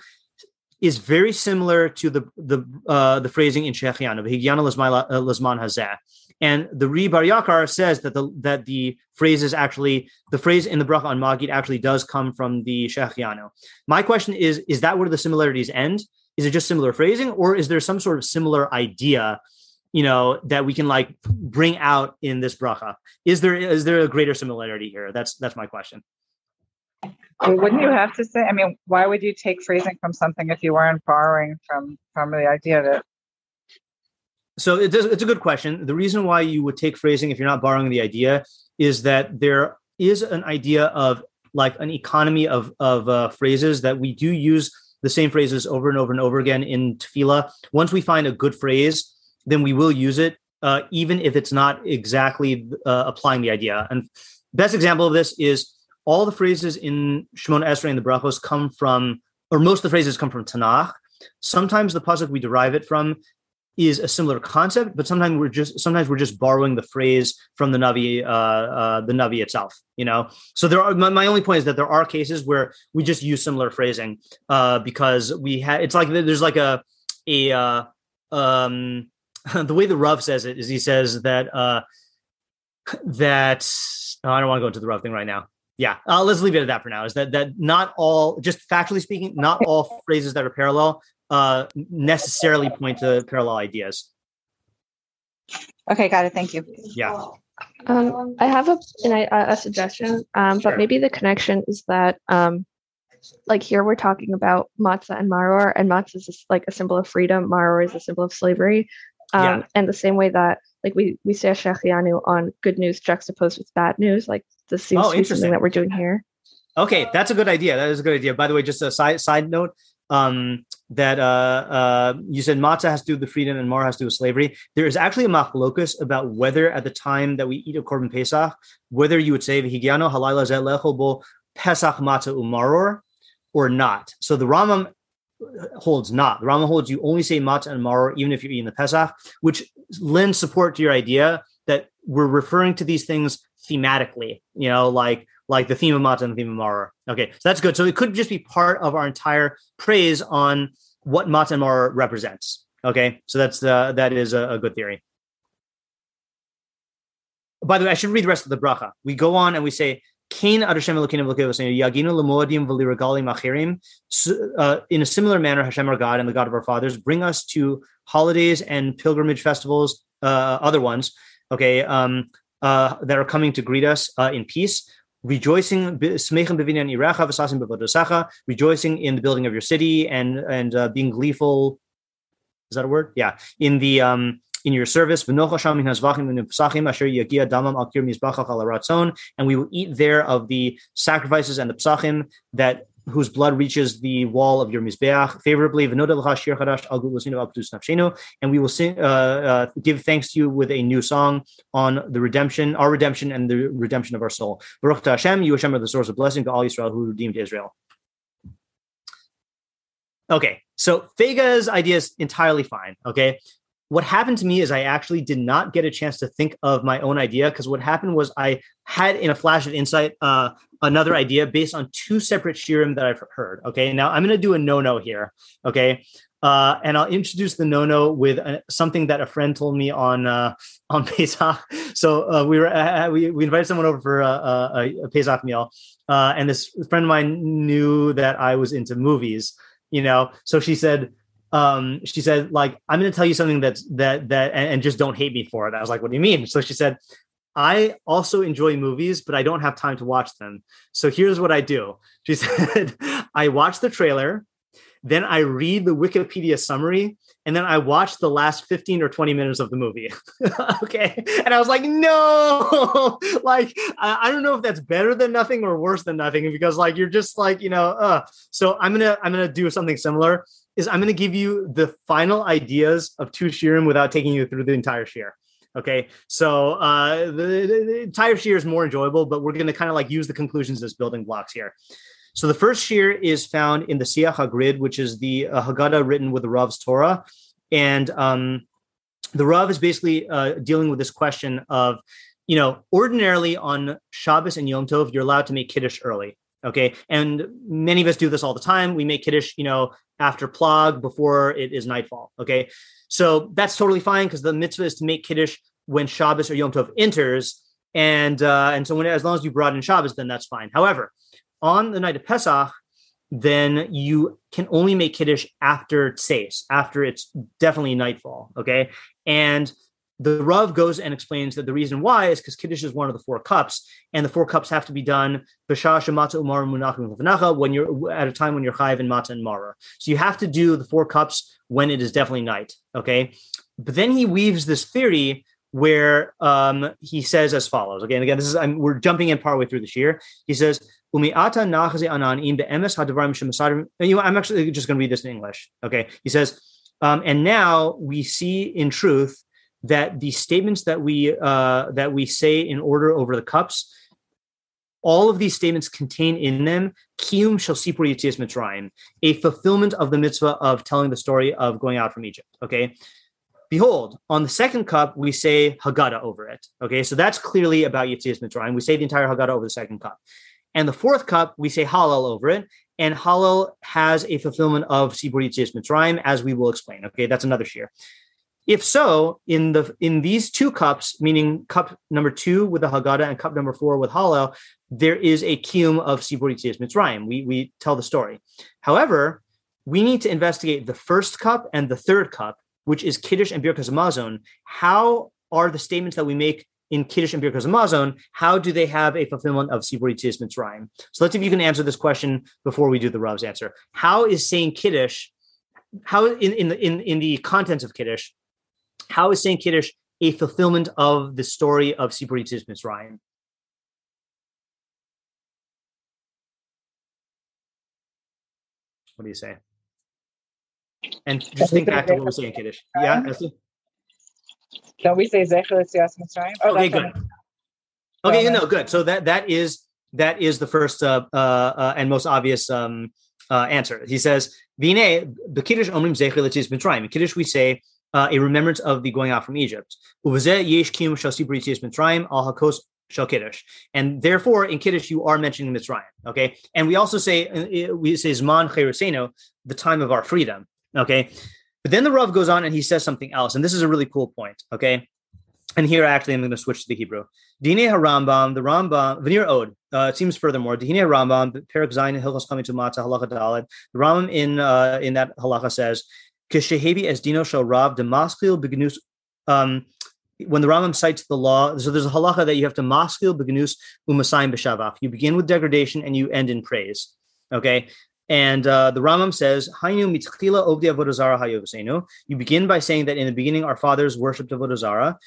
is very similar to the the uh, the phrasing in Shechianu, Higyana Lazman Hazeh. And the Riva Yakar says that the that the phrase is actually the phrase in the bracha on Magid actually does come from the Shechianu. My question is: is that where the similarities end? Is it just similar phrasing, or is there some sort of similar idea, you know, that we can like bring out in this bracha? Is there is there a greater similarity here? That's that's my question. Well, wouldn't you have to say? I mean, why would you take phrasing from something if you weren't borrowing from from the idea that? So it does, it's a good question. The reason why you would take phrasing if you're not borrowing the idea is that there is an idea of like an economy of of uh, phrases that we do use the same phrases over and over and over again in tefillah. Once we find a good phrase, then we will use it, uh, even if it's not exactly uh, applying the idea. And best example of this is all the phrases in Shemona Esrei and the Brachos come from, or most of the phrases come from Tanakh. Sometimes the pasuk we derive it from is a similar concept, but sometimes we're just sometimes we're just borrowing the phrase from the Navi, uh, uh, the Navi itself. You know, so there are. My, my only point is that there are cases where we just use similar phrasing uh, because we had. It's like there's like a a uh, um, the way the Rav says it is he says that uh, that oh, I don't want to go into the Rav thing right now. Yeah, uh, let's leave it at that for now. Is that that not all just factually speaking, not all phrases that are parallel uh necessarily point to parallel ideas. Okay, got it. Thank you. Yeah. Um, I have a an, a, a suggestion, um, sure. But maybe the connection is that um, like here we're talking about matzah and maror, and matzah is like a symbol of freedom. Maror is a symbol of slavery. Um, yeah. And the same way that like we, we say Shechianu on good news juxtaposed with bad news, like this seems oh, to be something that we're doing here. Okay, that's a good idea. That is a good idea. By the way, just a side side note, um, that uh, uh, you said matzah has to do with the freedom and maror has to do with slavery. There is actually a machlokus about whether at the time that we eat a korban pesach, whether you would say v'higyano halayla zeh lechol bo pesach matzah umaror or not. So the Rambam holds not. The Rambam holds you only say matzah and maror even if you're eating the pesach, which lends support to your idea that we're referring to these things thematically, you know, like like the theme of matzah and the theme of maror. Okay, so that's good. So it could just be part of our entire praise on what matzah and maror represents. Okay, so that's uh, that is a, a good theory. By the way, I should read the rest of the bracha. We go on and we say, Kain ad Hashem Elokeinu v'Elokeinu Avosenu, Yaginu l'moadim v'liragalim achirim. So, uh, in a similar manner, Hashem our God and the God of our fathers bring us to holidays and pilgrimage festivals, uh, other ones, okay, um, uh, that are coming to greet us uh, in peace. Rejoicing, rejoicing in the building of your city and and uh, being gleeful. Is that a word? Yeah. In the um, in your service, and we will eat there of the sacrifices and the psachim that whose blood reaches the wall of your mizbeach favorably. And we will sing, uh, uh, give thanks to you with a new song on the redemption, our redemption, and the redemption of our soul. Baruch to Hashem, you Hashem are the source of blessing to all Yisrael who redeemed Israel. Okay, so Fega's idea is entirely fine. Okay, what happened to me is I actually did not get a chance to think of my own idea because what happened was I had in a flash of insight uh, another idea based on two separate shirim that I've heard. Okay, now I'm going to do a no-no here. Okay, uh, and I'll introduce the no-no with uh, something that a friend told me on uh, on Pesach. So uh, we were uh, we we invited someone over for a, a, a Pesach meal, uh, and this friend of mine knew that I was into movies. You know, so she said. Um, she said, like, I'm going to tell you something that's that, that, and, and just don't hate me for it. I was like, what do you mean? So she said, I also enjoy movies, but I don't have time to watch them. So here's what I do. She said, I watch the trailer. Then I read the Wikipedia summary, and then I watched the last fifteen or twenty minutes of the movie. Okay. And I was like, no, like, I, I don't know if that's better than nothing or worse than nothing, because like, you're just like, you know, uh, so I'm going to, I'm going to do something similar is I'm going to give you the final ideas of two shirim without taking you through the entire shir. Okay. So uh, the, the, the entire shir is more enjoyable, but we're going to kind of like use the conclusions as building blocks here. So the first shir is found in the Siaha grid, which is the uh, Haggadah written with the Rav's Torah. And um, the Rav is basically uh, dealing with this question of, you know, ordinarily on Shabbos and Yom Tov, you're allowed to make Kiddush early. Okay. And many of us do this all the time. We make Kiddush, you know, after Plag, before it is nightfall. Okay. So that's totally fine because the mitzvah is to make Kiddush when Shabbos or Yom Tov enters. And, uh, and so when, as long as you brought in Shabbos, then that's fine. However, on the night of Pesach, then you can only make Kiddush after Tseis, after it's definitely nightfall, okay? And the Rav goes and explains that the reason why is because Kiddush is one of the four cups, and the four cups have to be done when you're at a time when you're chayiv in matzah and maror. So you have to do the four cups when it is definitely night, okay? But then he weaves this theory where um, he says as follows. Okay, and again, this is I'm, we're jumping in partway through this year. He says, I'm actually just going to read this in English. Okay. He says, um, and now we see in truth that the statements that we uh, that we say in order over the cups, all of these statements contain in them Kiyum shel sipur yetzias Mitzrayim, a fulfillment of the mitzvah of telling the story of going out from Egypt. Okay. Behold, on the second cup, we say Haggadah over it. Okay. So that's clearly about yetzias Mitzrayim. We say the entire Haggadah over the second cup. And the fourth cup, we say halal over it. And halal has a fulfillment of Sibur Yitzias Mitzrayim, as we will explain. Okay, that's another shir. If so, in the in these two cups, meaning cup number two with the Haggadah and cup number four with halal, there is a kiyum of Sibur Yitzias Mitzrayim. We, we tell the story. However, we need to investigate the first cup and the third cup, which is Kiddush and Birkas Hamazon. How are the statements that we make in Kiddush and Birkas Hamazon, how do they have a fulfillment of Sibur Yitzias Mitzrayim? So let's see if you can answer this question before we do the Rav's answer. How is saying Kiddush, how in, in, the, in, in the contents of Kiddush, how is saying Kiddush a fulfillment of the story of Sibur Yitzias Mitzrayim? What do you say? And just think back to what we say in Kiddush. Yeah, that's it. Don't we say Zecher Yetzias Mitzrayim? Oh, okay, good. Okay, you know, good. So that that is that is the first uh, uh, uh, and most obvious um, uh, answer. He says, "Vine b'Kiddush Omrim Zecher Yetzias Mitzrayim." In Kiddush, we say uh, a remembrance of the going out from Egypt. Uvzeh Yesh Kiyum Shel Sibur Yetzias Mitzrayim Al Hakos Shel Kiddush. And therefore, in Kiddush, you are mentioning Mitzrayim. Okay, and we also say we say Zman Cheruseno, the time of our freedom. Okay. But then the Rav goes on and he says something else. And this is a really cool point. Okay. And here, actually, I'm going to switch to the Hebrew. Dinei HaRambam, the Rambam, Venir Od, uh, it seems furthermore, Dinei HaRambam, Perek Zayin, Hilchos Chamim to Matzah, Halacha Daled, the Rambam in uh, in that Halacha says, Kishehebi es dino shel Rav, demaskil begnus, um, when the Rambam cites the law, so there's a Halacha that you have to maskil begnus umasayim b'shavach. You begin with degradation and you end in praise. Okay. And uh, the Rambam says, you begin by saying that in the beginning, our fathers worshipped Avodah Zarah.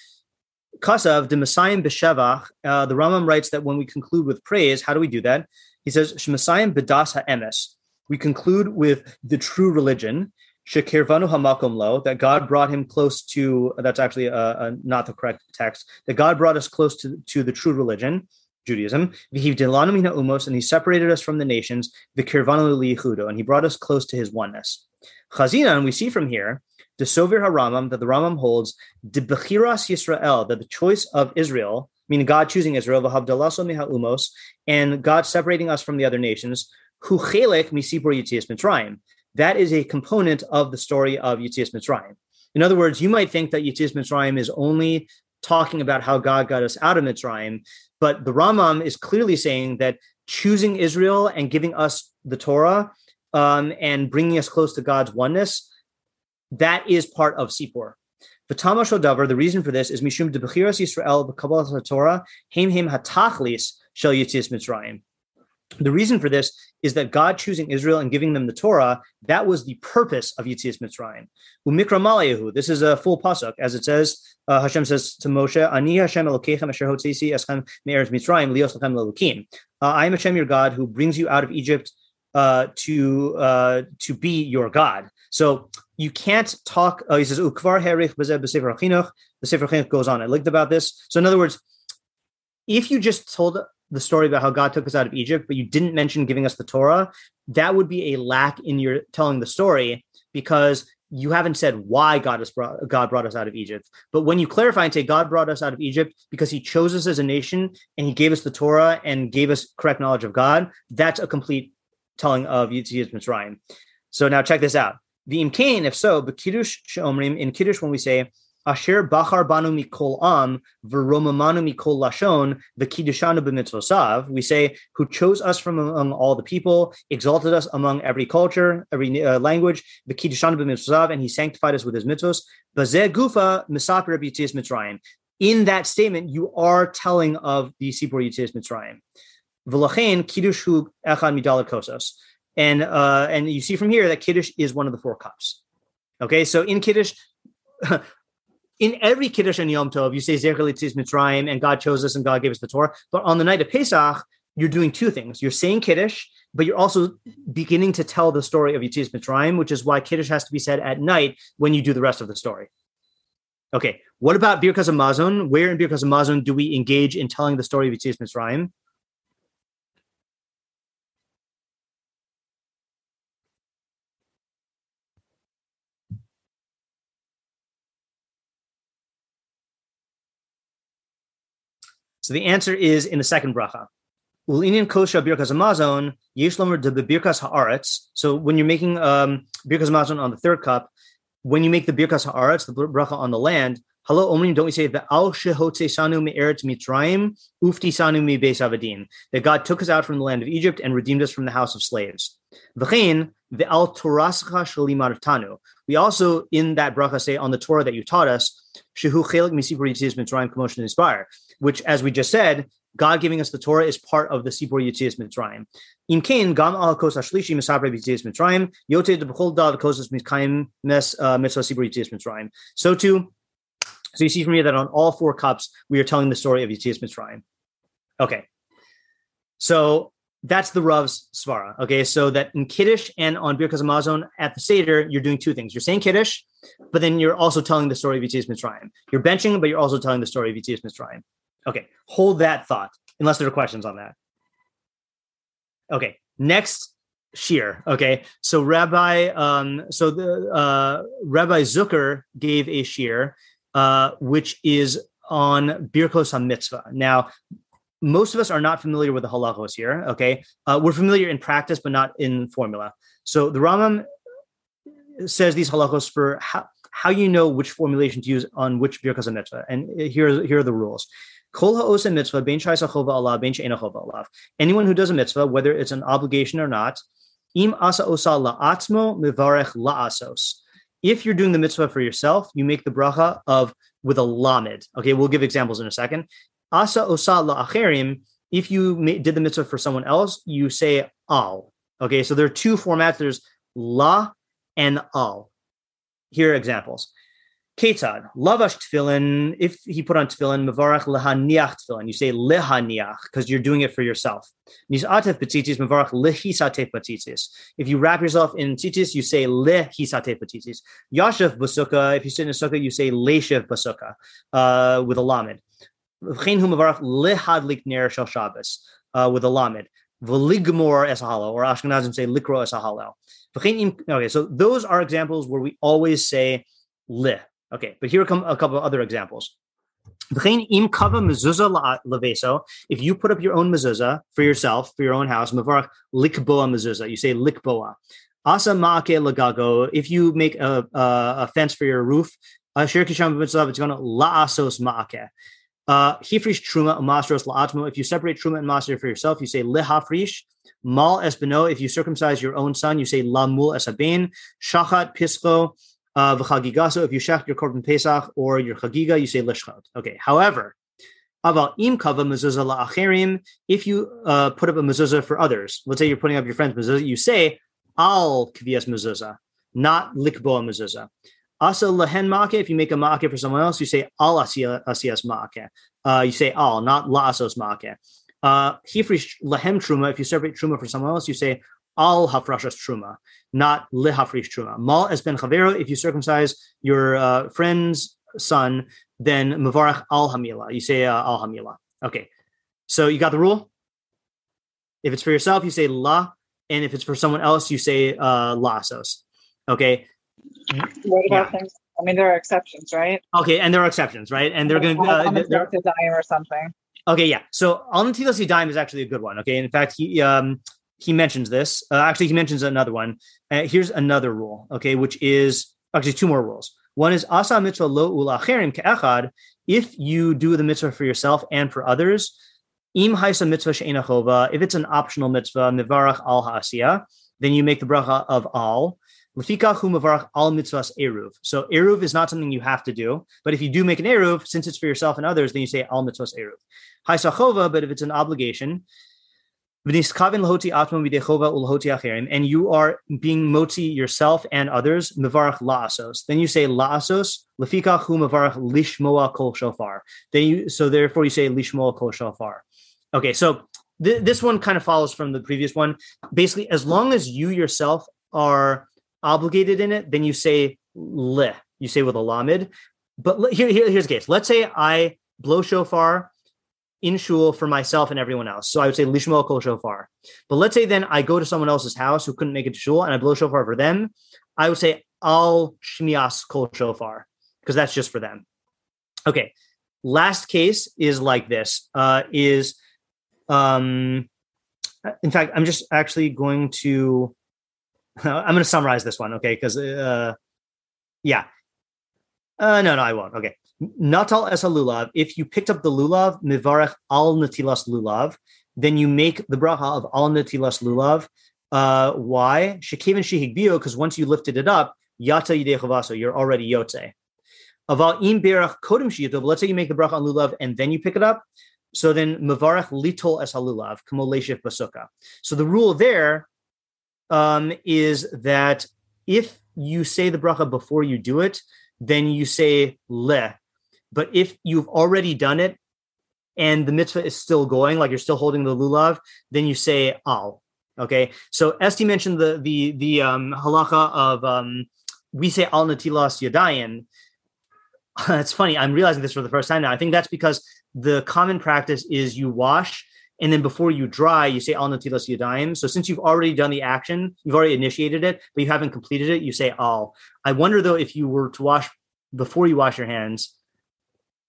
Kasav, the Messiah b'Shevach, the Rambam writes that when we conclude with praise, how do we do that? He says, Sh'mesayim b'das ha'emes. We conclude with the true religion, Shekirvanu hamakom lo, that God brought him close to, that's actually uh, uh, not the correct text, that God brought us close to, to the true religion, Judaism, and he separated us from the nations, and he brought us close to his oneness. Chazina, and we see from here, the Sovir HaRamam, that the Ramam holds, the Bechiras Yisrael, that the choice of Israel, meaning God choosing Israel, and God separating us from the other nations, that is a component of the story of Yetzias Mitzrayim. In other words, you might think that Yetzias Mitzrayim is only talking about how God got us out of Mitzrayim, but the Rambam is clearly saying that choosing Israel and giving us the Torah um, and bringing us close to God's oneness, that is part of Sipur. V'tama shodavar, the reason for this is mishum debechiras Yisrael b'kabalas haTorah heim heim hatachlis shel Yetzias Mitzrayim. The reason for this is that God choosing Israel and giving them the Torah, that was the purpose of Yitzias Mitzrayim. Umikra Malayahu, this is a full pasuk, as it says, uh, Hashem says to Moshe, Ani Hashem Elokeichem asher hotzisi eschem me'eretz Mitzrayim lios lachem lelokim. I am Hashem, your God, who brings you out of Egypt uh, to uh, to be your God. So you can't talk, uh, he says, Ukvar herich b'zeh b'Sefer HaChinuch. The Sefer HaChinuch goes on. I linked about this. So in other words, if you just told the story about how God took us out of Egypt, but you didn't mention giving us the Torah, that would be a lack in your telling the story, because you haven't said why God has brought, God brought us out of Egypt. But when you clarify and say God brought us out of Egypt because he chose us as a nation and he gave us the Torah and gave us correct knowledge of God, that's a complete telling of Yitzias Mitzrayim. So now check this out. The Imkain, if so, but Kiddush She'omrim, in Kiddush when we say, Asher bachar banu mikol am v'romamanu mikol lashon v'kidushanu b'mitzvosav. We say, who chose us from among all the people, exalted us among every culture, every uh, language, v'kidushanu b'mitzvosav, and he sanctified us with his mitzvos. Bazeh gufa misaper b'yitzias Mitzrayim. In that statement, you are telling of the sipur Yitzias Mitzrayim. V'lachein kiddushu echad midala kosos. And uh, and you see from here that kiddush is one of the four cups. Okay, so in kiddush. In every Kiddush and Yom Tov, you say Zecher L'Yitzias Mitzrayim, and God chose us and God gave us the Torah. But on the night of Pesach, you're doing two things. You're saying Kiddush, but you're also beginning to tell the story of Yitzias Mitzrayim, which is why Kiddush has to be said at night when you do the rest of the story. Okay, what about Birkas HaMazon? Where in Birkas HaMazon do we engage in telling the story of Yitzias Mitzrayim? So the answer is in the second bracha. Ulinin kosha birkas hamazon yesh lomer de birkas haaretz. So when you're making um, birkas hamazon on the third cup, when you make the birkas haaretz, the bracha on the land, hello omrim, don't we say the al shehotzeisanu me'eretz mitzrayim uftisanu mi beis avadim, that God took us out from the land of Egypt and redeemed us from the house of slaves. V'chein the al torascha shalimartanu. We also in that bracha say on the Torah that you taught us, shehu chelik misipur Yitzias Mitzrayim kamo shenisbar, which, as we just said, God giving us the Torah is part of the Sipur Yitzias Mitzrayim. Imkein gam al kos hashlishi misabre Yitzias Mitzrayim yote de bechol dal kosas mitkayim mes mitzvah Sipur Yitzias Mitzrayim. So too, so you see from here that on all four cups we are telling the story of Yitzias Mitzrayim. Okay, so that's the Rav's svara. Okay, so that in Kiddush and on Birkas Hamazon at the Seder, you're doing two things. You're saying Kiddush, but then you're also telling the story of Yitzias Mitzrayim. You're benching, but you're also telling the story of Yitzias Mitzrayim. Okay, hold that thought, unless there are questions on that. Okay, next shir. Okay, so Rabbi, um, so the uh, Rabbi Zucker gave a shir, uh, which is on Birkos HaMitzvah. Now, most of us are not familiar with the halachos here. Okay, uh, we're familiar in practice, but not in formula. So the Rambam says these halachos for how, how you know which formulation to use on which Birkas HaMitzvah, and here here are the rules. Kol ha'oseh mitzvah bein shayis hachova alav bein she'ein hachova alav. Anyone who does a mitzvah, whether it's an obligation or not, im asa osa la'atzmo mivarech la'asos. If you're doing the mitzvah for yourself, you make the bracha of with a lamed. Okay, we'll give examples in a second. Asa osa la'acherim. If you did the mitzvah for someone else, you say al. Okay, so there are two formats. There's la and al. Here are examples. Ketad, lavash tefillin, if he put on tefillin, mevarach lehaniach tefillin, you say lehaniach, because you're doing it for yourself. Nisatef patzitis, mevarach lehisatef patzitis. If you wrap yourself in tzitis, you say lehisatef patzitis. Yashev basukah, if you sit in a sukkah, you say leshev basukah, uh, with a lamed. V'chein hu mevarach lehadlik ner shel Shabbos, uh, with a lamed. V'ligmor es halal, or Ashkenazim say likro es halal. Okay, so those are examples where we always say le. Okay, but here come a couple of other examples. If you put up your own mezuzah for yourself, for your own house, mavarach likboa mezuzah, you say likboa. Asa ma'ake lagago, if you make a, a, a fence for your roof, asher kisham b'mitzvah, it's going to la'asos ma'ake. Hifrish truma masros la'atmo, if you separate truma and masra for yourself, you say lehafrish. Mal espino, if you circumcise your own son, you say lamul esabein. Shachat pisco. Uh, so if you shaft your korban pesach or your chagiga, you say lishchot. Okay. However, If you uh, put up a mezuzah for others, let's say you're putting up your friend's mezuzah, you say, al kvias mezuzah, not likboa mezuzah. Asa lehen ma'akeh, if you make a ma'akeh for someone else, you say al asiyas ma'akeh. Uh, you say al, not la'asos ma'akeh. Uh, hifrish lehem truma, if you separate truma for someone else, you say al hafrashas truma, not lehafrish truma. Mal es ben chavero, if you circumcise your uh, friend's son, then mavarach al hamila. You say uh, al hamila. Okay, so you got the rule? If it's for yourself, you say la, and if it's for someone else, you say uh, la'asos. Okay. What about yeah. things? I mean, there are exceptions, right? Okay, and there are exceptions, right? And they're going to uh, the dime or something. Okay, yeah. So al netilas yadayim is actually a good one. Okay, in fact, he um, he mentions this. Uh, actually, he mentions another one. Uh, here's another rule. Okay, which is actually two more rules. One is asa mitzvah lo ulacherim ke'echad. If you do the mitzvah for yourself and for others, im haisa mitzvah she'ena chova. If it's an optional mitzvah, mivarach al ha'asiyah, then you make the bracha of al. So eruv is not something you have to do, but if you do make an eruv, since it's for yourself and others, then you say al mitzvahs eruv. Haisa chova, but if it's an obligation, and you are being motzi yourself and others, mevarach la'asos, then you say la'asos, lefika hu mevarach lishmoa kol shofar. Then you, so therefore you say lishmoa kol shofar. Okay, so th- this one kind of follows from the previous one. Basically, as long as you yourself are obligated in it, then you say le, you say with a lamid. But here, here, here's the case. Let's say I blow shofar in shul for myself and everyone else. So I would say lishmo kol shofar. But let's say then I go to someone else's house who couldn't make it to shul and I blow shofar for them. I would say al shmias kol shofar because that's just for them. Okay. Last case is like this, uh, is, um, in fact, I'm just actually going to, I'm going to summarize this one, okay? Because, uh, yeah. Uh, no, no, I won't. Okay. Natal es lulav. If you picked up the lulav, mivarech al natilas lulav, then you make the bracha of al natilas lulav. Uh, why? Shekevin shehigbio, because once you lifted it up, yata yidei chavaso, you're already yotze. Aval im berach kodim sheyitov. Let's say you make the bracha on lulav and then you pick it up. So then mivarech litol es lulav, kamo leishif basuka. So the rule there Um, is that if you say the bracha before you do it, then you say le. But if you've already done it and the mitzvah is still going, like you're still holding the lulav, then you say al. Okay. So Esti mentioned the the the um, halacha of um, we say al natilas yadayim. That's funny. I'm realizing this for the first time now. I think that's because the common practice is you wash, and then before you dry, you say al natilas yadayim. So since you've already done the action, you've already initiated it, but you haven't completed it, you say al. I wonder though, if you were to wash before you wash your hands,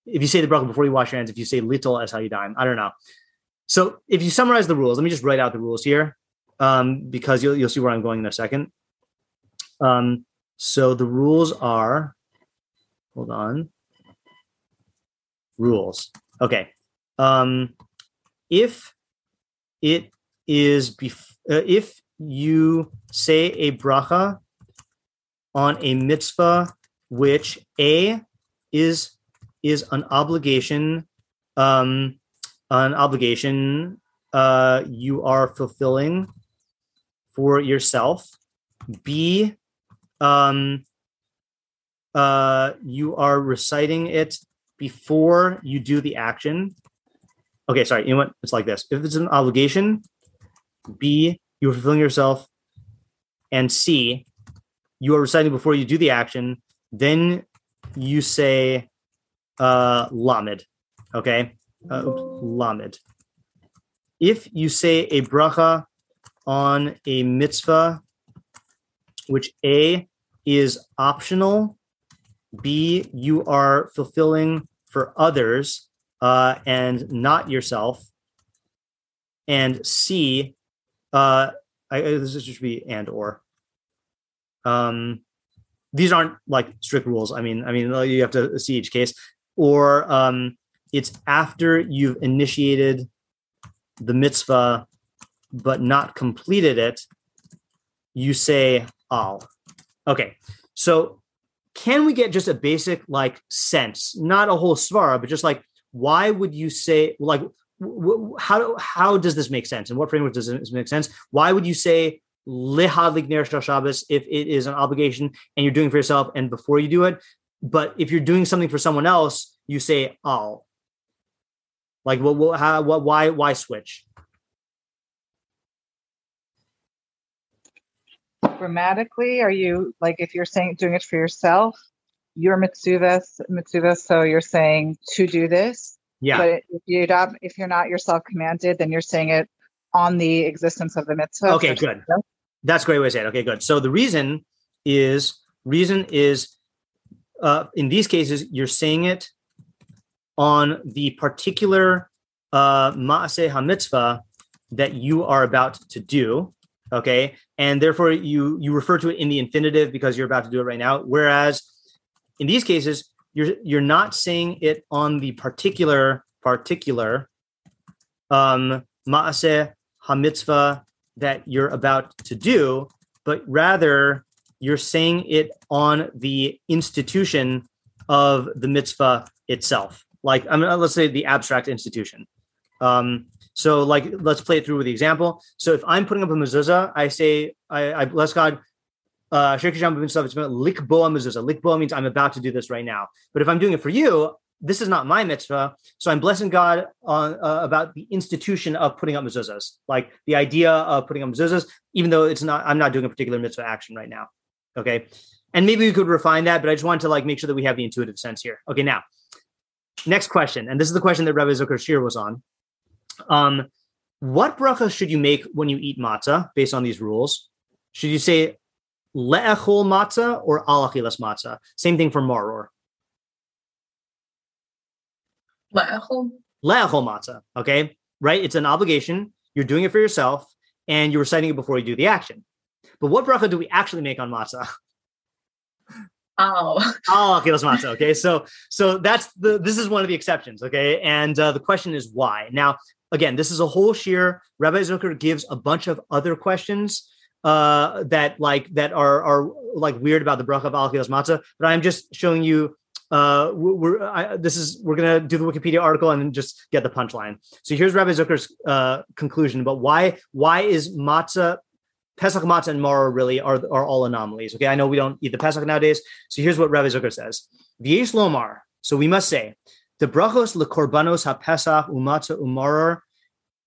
if you say the bracha before you wash your hands, if you say litol es hayadayim, I don't know. So if you summarize the rules, let me just write out the rules here um, because you'll you'll see where I'm going in a second. Um, so the rules are, hold on, rules. Okay. Um, If it is, bef- uh, if you say a bracha on a mitzvah, which a is is an obligation, um, an obligation uh, you are fulfilling for yourself. B, um, uh, you are reciting it before you do the action. Okay, sorry, you know what? It's like this. If it's an obligation, B, you're fulfilling yourself, and C, you are reciting before you do the action, then you say uh, lamed, okay? Uh, oops, lamed. If you say a bracha on a mitzvah, which A, is optional, B, you are fulfilling for others, Uh, and not yourself, and C, uh, I, this should be and or. Um, these aren't like strict rules. I mean, I mean, you have to see each case. Or um, it's after you've initiated the mitzvah but not completed it, you say al. Okay, so can we get just a basic like sense, not a whole svara, but just like why would you say, like, wh- how how does this make sense? In what framework does this make sense? Why would you say lehadlik ner shel Shabbos if it is an obligation and you're doing it for yourself and before you do it? But if you're doing something for someone else, you say al. Like, what? Well, well, how? What? Why? Why switch? Grammatically, are you like if you're saying doing it for yourself, you're mitzuvas mitzuvas, so you're saying to do this. Yeah. But if you don't, if you're not yourself commanded, then you're saying it on the existence of the mitzvah. Okay, good. Mitzvah. That's a great way to say it. Okay, good. So the reason is reason is uh, in these cases you're saying it on the particular uh, maaseh hamitzvah that you are about to do. Okay, and therefore you you refer to it in the infinitive because you're about to do it right now. Whereas in these cases, you're you're not saying it on the particular particular um, maaseh hamitzvah that you're about to do, but rather you're saying it on the institution of the mitzvah itself. Like I mean, let's say the abstract institution. Um, So, like, let's play it through with the example. So, if I'm putting up a mezuzah, I say, I, I bless God. Uh, likboa mezuzah. Likboa means I'm about to do this right now. But if I'm doing it for you, this is not my mitzvah. So, I'm blessing God on, uh, about the institution of putting up mezuzahs, like the idea of putting up mezuzahs, even though it's not, I'm not doing a particular mitzvah action right now. Okay. And maybe we could refine that, but I just wanted to like make sure that we have the intuitive sense here. Okay. Now, next question. And this is the question that Rabbi Zucker Shir was on. Um, what bracha should you make when you eat matzah based on these rules? Should you say le'echol matzah or al achilas matzah? Same thing for maror. Le'echol. Le'echol matzah. Okay. Right. It's an obligation. You're doing it for yourself and you're reciting it before you do the action. But what bracha do we actually make on matzah? Oh, oh, okay, that's matzah. Okay, so so that's the this is one of the exceptions. Okay, and uh, the question is why. Now, again, this is a whole shiur. Rabbi Zucker gives a bunch of other questions uh, that like that are are like weird about the bracha of al achilas matzah. But I'm just showing you. Uh, we're I, this is we're gonna do the Wikipedia article and just get the punchline. So here's Rabbi Zucker's uh, conclusion about why why is matzah. Pesach matzah and maror really are, are all anomalies. Okay, I know we don't eat the Pesach nowadays. So here's what Rabbi Zucker says: V'yesh lomar. So we must say the brachos lekorbanos haPesach umatzah umaror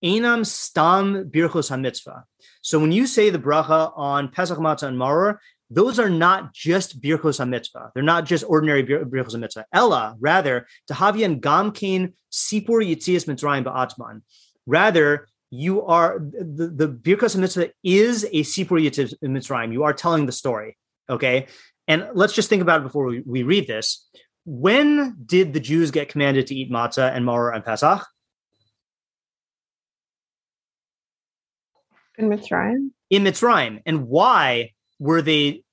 einam stam birchos hamitzvah. So when you say the bracha on Pesach matzah and maror, those are not just birchos hamitzvah. They're not just ordinary bir- birchos hamitzvah. Ella, rather, tahavian gamkein sipur yitzias mitzrayim ba'atman. Rather. You are the, the Birkas Mitzvah is a Sipur Yetzias Mitzrayim. You are telling the story. Okay. And let's just think about it before we, we read this. When did the Jews get commanded to eat matzah and maror and Pesach? In Mitzrayim. In Mitzrayim. And why were they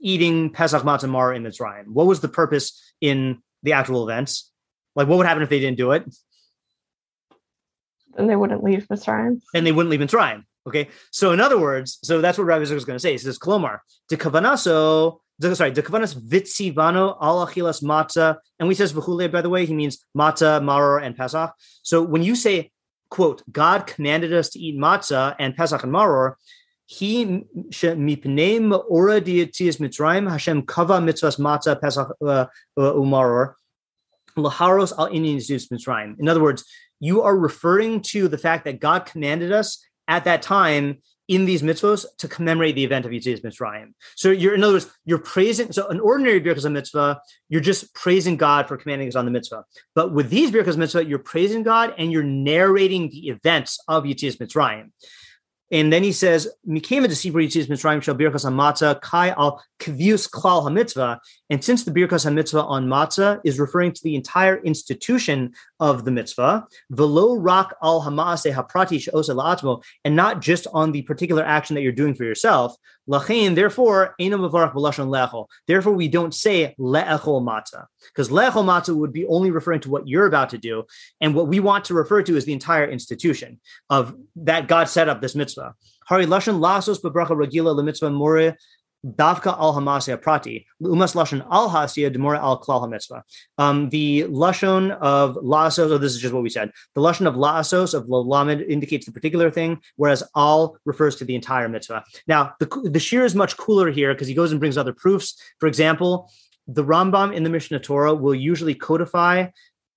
eating Pesach, matzah, and maror in Mitzrayim? What was the purpose in the actual events? Like, what would happen if they didn't do it? And they wouldn't leave Mitzrayim. And they wouldn't leave Mitzrayim. Okay. So in other words, so that's what Rabbi Zucker is going to say. He says, Kolomar, de kavanaso, sorry, de kavanas vitzivano al achilas matzah. And we says v'chule, by the way, he means matzah, maror, and Pesach. So when you say, quote, God commanded us to eat matzah and Pesach and maror, he mipnei me'ora dietzias Mitzrayim, Hashem kava mitzvahs matzah, Pesach, umaror, laharos al inin zeus Mitzrayim. In other words, you are referring to the fact that God commanded us at that time in these mitzvahs to commemorate the event of Yetzias Mitzrayim. So you're, in other words, you're praising, so an ordinary Birkas mitzvah, you're just praising God for commanding us on the mitzvah. But with these Birkas mitzvah, you're praising God and you're narrating the events of Yetzias Mitzrayim. And then he says, Mikema desibur Yetzias Mitzrayim shel Birkas hamatzah kai al kvius klal hamitzvah. And since the Birkas hamitzvah on matzah is referring to the entire institution of the mitzvah, velo rak al hamaaseh haprati she'oseh la'atmo, and not just on the particular action that you're doing for yourself, lachein, therefore, eino mevarach b'lashon le'echol. Therefore, we don't say le'echol matzah, because le'echol matzah would be only referring to what you're about to do, and what we want to refer to is the entire institution of that God set up this mitzvah. Hari lashon lasos b'bracha regila le'mitzvah more Davka al hamasya prati umas lashon al hasya demora al klal hamitzvah. Um, the lashon of lasos, oh, this is just what we said. The lashon of lasos of lamed indicates the particular thing, whereas al refers to the entire mitzvah. Now the the shir is much cooler here because he goes and brings other proofs. For example, the Rambam in the Mishnah Torah will usually codify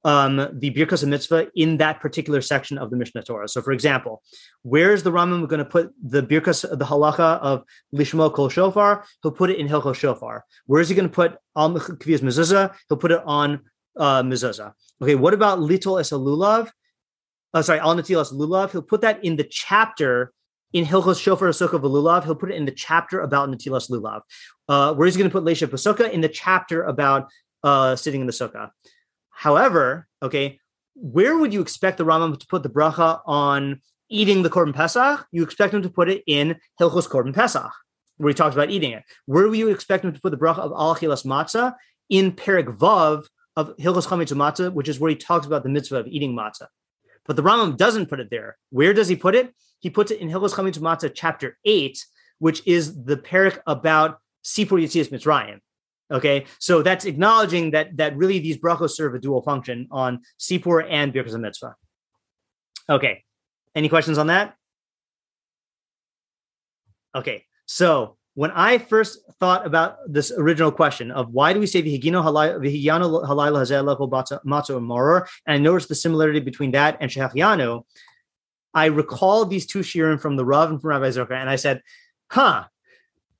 um, the Birkas HaMitzvah in that particular section of the Mishnah Torah. So, for example, where is the Rambam going to put the Birkas, the halacha of Lishmo Kol Shofar? He'll put it in Hilchos Shofar. Where is he going to put Al Kvias Mezuzah? He'll put it on uh, Mezuzah. Okay, what about Litol Es HaLulav? Uh, sorry, Al Natil Es HaLulav. He'll put that in the chapter in Hilchos Shofar Sukkah Lulav. He'll put it in the chapter about Natilas Lulav. Uh, where he's going to put Leisha Pasukah? In the chapter about uh, sitting in the Sukkah. However, okay, where would you expect the Rambam to put the bracha on eating the Korban Pesach? You expect him to put it in Hilchos Korban Pesach, where he talks about eating it. Where will you expect him to put the bracha of Al Achilas Matzah? In Perek Vav of Hilchos Chametz Matzah, which is where he talks about the mitzvah of eating matzah. But the Rambam doesn't put it there. Where does he put it? He puts it in Hilchos Chametz Matzah chapter eight, which is the Perek about Sipur Yetzias Mitzrayim. Okay, so that's acknowledging that that really these brachos serve a dual function on Sipur and Birkas HaMitzvah. Okay, any questions on that? Okay, so when I first thought about this original question of why do we say Vihigino Halayla Hazel Lechol Matzo Maror, and I noticed the similarity between that and Shehachianu, I recalled these two shiurim from the Rav and from Rabbi Zucker, and I said, huh,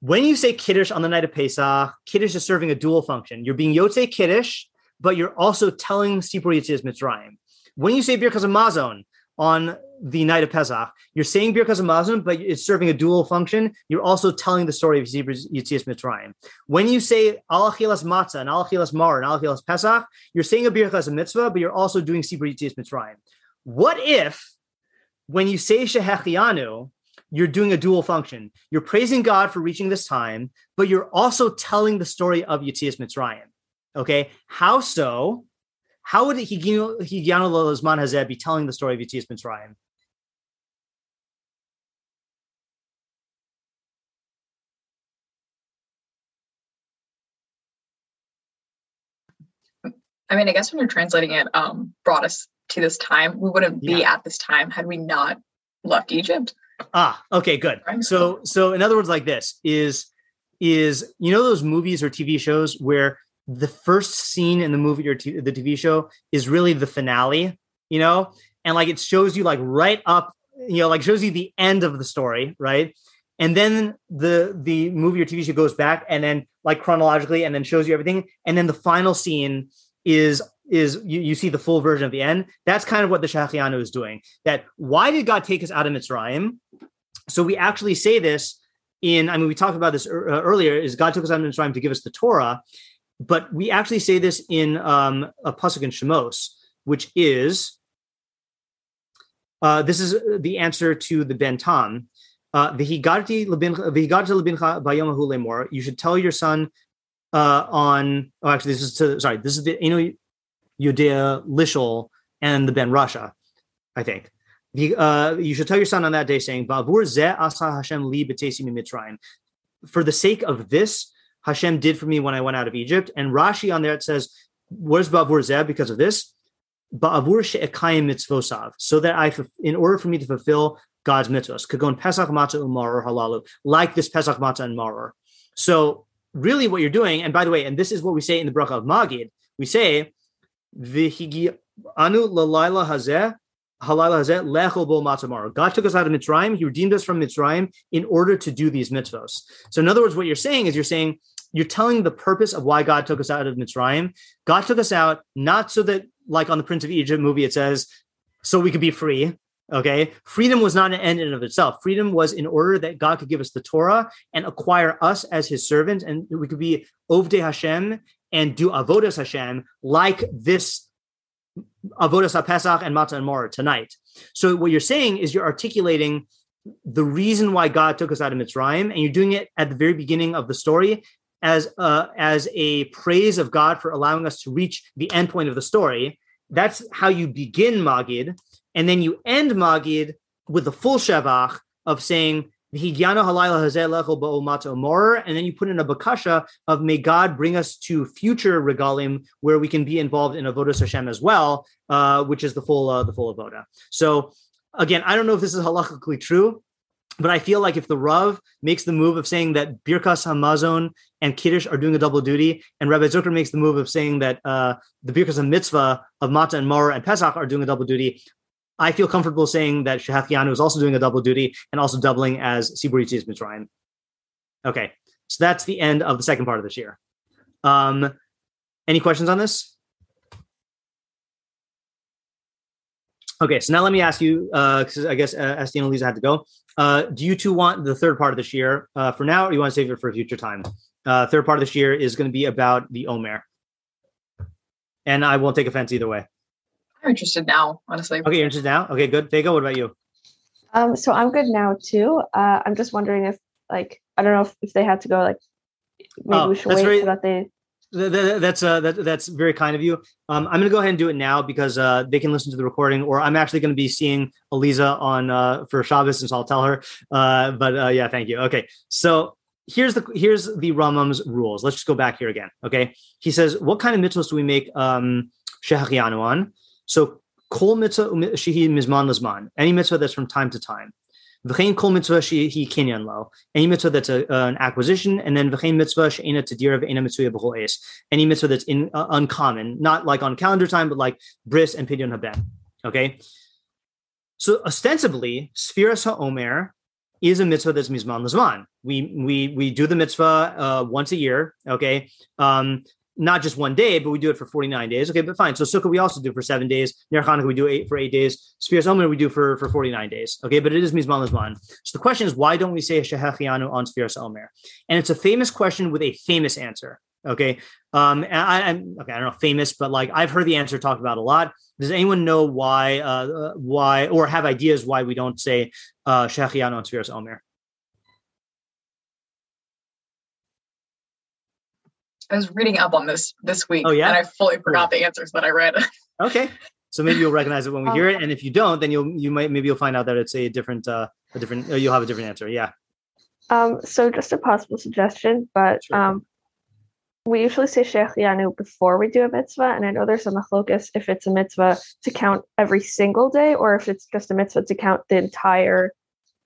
when you say Kiddush on the night of Pesach, Kiddush is serving a dual function. You're being Yotze Kiddush, but you're also telling Sipur Yetzias Mitzrayim. When you say Birkas Hamazon on the night of Pesach, you're saying Birkas Hamazon, but it's serving a dual function. You're also telling the story of Sipur Yetzias Mitzrayim. When you say Al Achilas Matzah and Al Achilas Maror and Al Achilas Pesach, you're saying a Birkas HaMitzvah, but you're also doing Sipur Yetzias Mitzrayim. What if when you say Shehechianu, you're doing a dual function? You're praising God for reaching this time, but you're also telling the story of Yetzias Mitzrayim. Okay, how so? How would Higino Lozman Hazeh be telling the story of Yetzias Mitzrayim? I mean, I guess when you're translating it, um, brought us to this time, we wouldn't be yeah. at this time had we not left Egypt. Ah, okay, good. So, so in other words, like this is, is, you know, those movies or T V shows where the first scene in the movie or t- the T V show is really the finale, you know, and like, it shows you like right up, you know, like shows you the end of the story. Right. And then the, the movie or T V show goes back and then like chronologically, and then shows you everything. And then the final scene is is you, you see the full version of the end. That's kind of what the Shehachianu is doing. That why did God take us out of Mitzrayim? So we actually say this in, I mean, we talked about this er, uh, earlier, is God took us out of Mitzrayim to give us the Torah, but we actually say this in um, a Pasuk in Shemos, which is, uh, this is the answer to the Ben Tam. Uh, V'higarti lebincha bayom ahu lemor. You should tell your son uh, on, oh, actually, this is, to, sorry, this is the, you know, Yodea, Lishol, and the Ben Rasha, I think. The, uh, you should tell your son on that day, saying, "Ba'avur ze asa Hashem li b'tesi mitzrayim." For the sake of this, Hashem did for me when I went out of Egypt. And Rashi on there, it says, what is Ba'avur ze? Because of this. Ba'avur she'ekayim mitzvosav. So that I, in order for me to fulfill God's mitzvos, kagon Pesach matzah u'maror halalu, like this Pesach matzah and maror. So really what you're doing, and by the way, and this is what we say in the bracha of Magid, we say, V'higianu lalayla hazeh, halayla hazeh, lechol bo matzah maror. God took us out of Mitzrayim. He redeemed us from Mitzrayim in order to do these mitzvos. So in other words, what you're saying is you're saying, you're telling the purpose of why God took us out of Mitzrayim. God took us out, not so that, like on the Prince of Egypt movie, it says, so we could be free. Okay. Freedom was not an end in and of itself. Freedom was in order that God could give us the Torah and acquire us as his servants. And we could be Ovdei Hashem and do Avodas Hashem like this Avodas HaPesach and Matzah and Maror tonight. So what you're saying is you're articulating the reason why God took us out of Mitzrayim, and you're doing it at the very beginning of the story as a, as a praise of God for allowing us to reach the end point of the story. That's how you begin Magid. And then you end Magid with the full Shavach of saying, And then you put in a bakasha of, may God bring us to future regalim where we can be involved in avodas Hashem as well, uh, which is the full uh, the full avoda. So again, I don't know if this is halachically true, but I feel like if the Rav makes the move of saying that Birkas Hamazon and Kiddush are doing a double duty, and Rabbi Zucker makes the move of saying that uh, the Birkas HaMitzvah of Matzah and Maror and Pesach are doing a double duty, I feel comfortable saying that Shehachianu is also doing a double duty and also doubling as Sibur Yitzias Mitzrayim. Okay, so that's the end of the second part of this year. Um, any questions on this? Okay, so now let me ask you, because uh, I guess uh, Esti and Elisa had to go. Uh, do you two want the third part of this year uh, for now, or you want to save it for a future time? Uh, third part of this year is going to be about the Omer. And I won't take offense either way. I'm interested now, honestly. Okay, you're interested now? Okay, good. Fega, what about you? Um, so I'm good now, too. Uh, I'm just wondering if, like, I don't know if, if they had to go, like, maybe oh, we should wait very, so that they... That, that, that's uh, that, that's very kind of you. Um, I'm going to go ahead and do it now because uh, they can listen to the recording, or I'm actually going to be seeing Aliza on uh, for Shabbos, and so I'll tell her. Uh, but uh, yeah, thank you. Okay, so here's the here's the Rambam's rules. Let's just go back here again, okay? He says, what kind of mitzvahs do we make um, Shehachianu on? So kol mitzvah shehi mizman lizman, any mitzvah that's from time to time. V'chein kol mitzvah shehi kinyan lo, any mitzvah that's a, uh, an acquisition, and then v'chein mitzvah she'ena tadirav eina mitzuya b'chol es, any mitzvah that's in uh, uncommon, not like on calendar time, but like bris and pidyon haben. Okay, so ostensibly, sfiras haomer is a mitzvah that's mizman lizman. We we we do the mitzvah uh, once a year. Okay. Um, Not just one day, but we do it for forty-nine days. Okay, but fine. So Sukkah we also do for seven days. Ner Chanukah we do eight for eight days. Sfiras Omer we do for, for forty-nine days. Okay, but it is Mizman Lizman. So the question is, why don't we say Shehachianu on Sfiras Omer? And it's a famous question with a famous answer. Okay, um, and I, I'm okay. I don't know, famous, but like I've heard the answer talked about a lot. Does anyone know why? Uh, why or have ideas why we don't say uh, Shehachianu on Sfiras Omer? I was reading up on this this week, oh, yeah? and I fully forgot cool. the answers that I read. Okay, so maybe you'll recognize it when we hear it, and if you don't, then you'll you might maybe you'll find out that it's a different uh, a different uh, you'll have a different answer. Yeah. Um. So just a possible suggestion, but sure. um, we usually say Shehachianu before we do a mitzvah, and I know there's a machlokas if it's a mitzvah to count every single day, or if it's just a mitzvah to count the entire,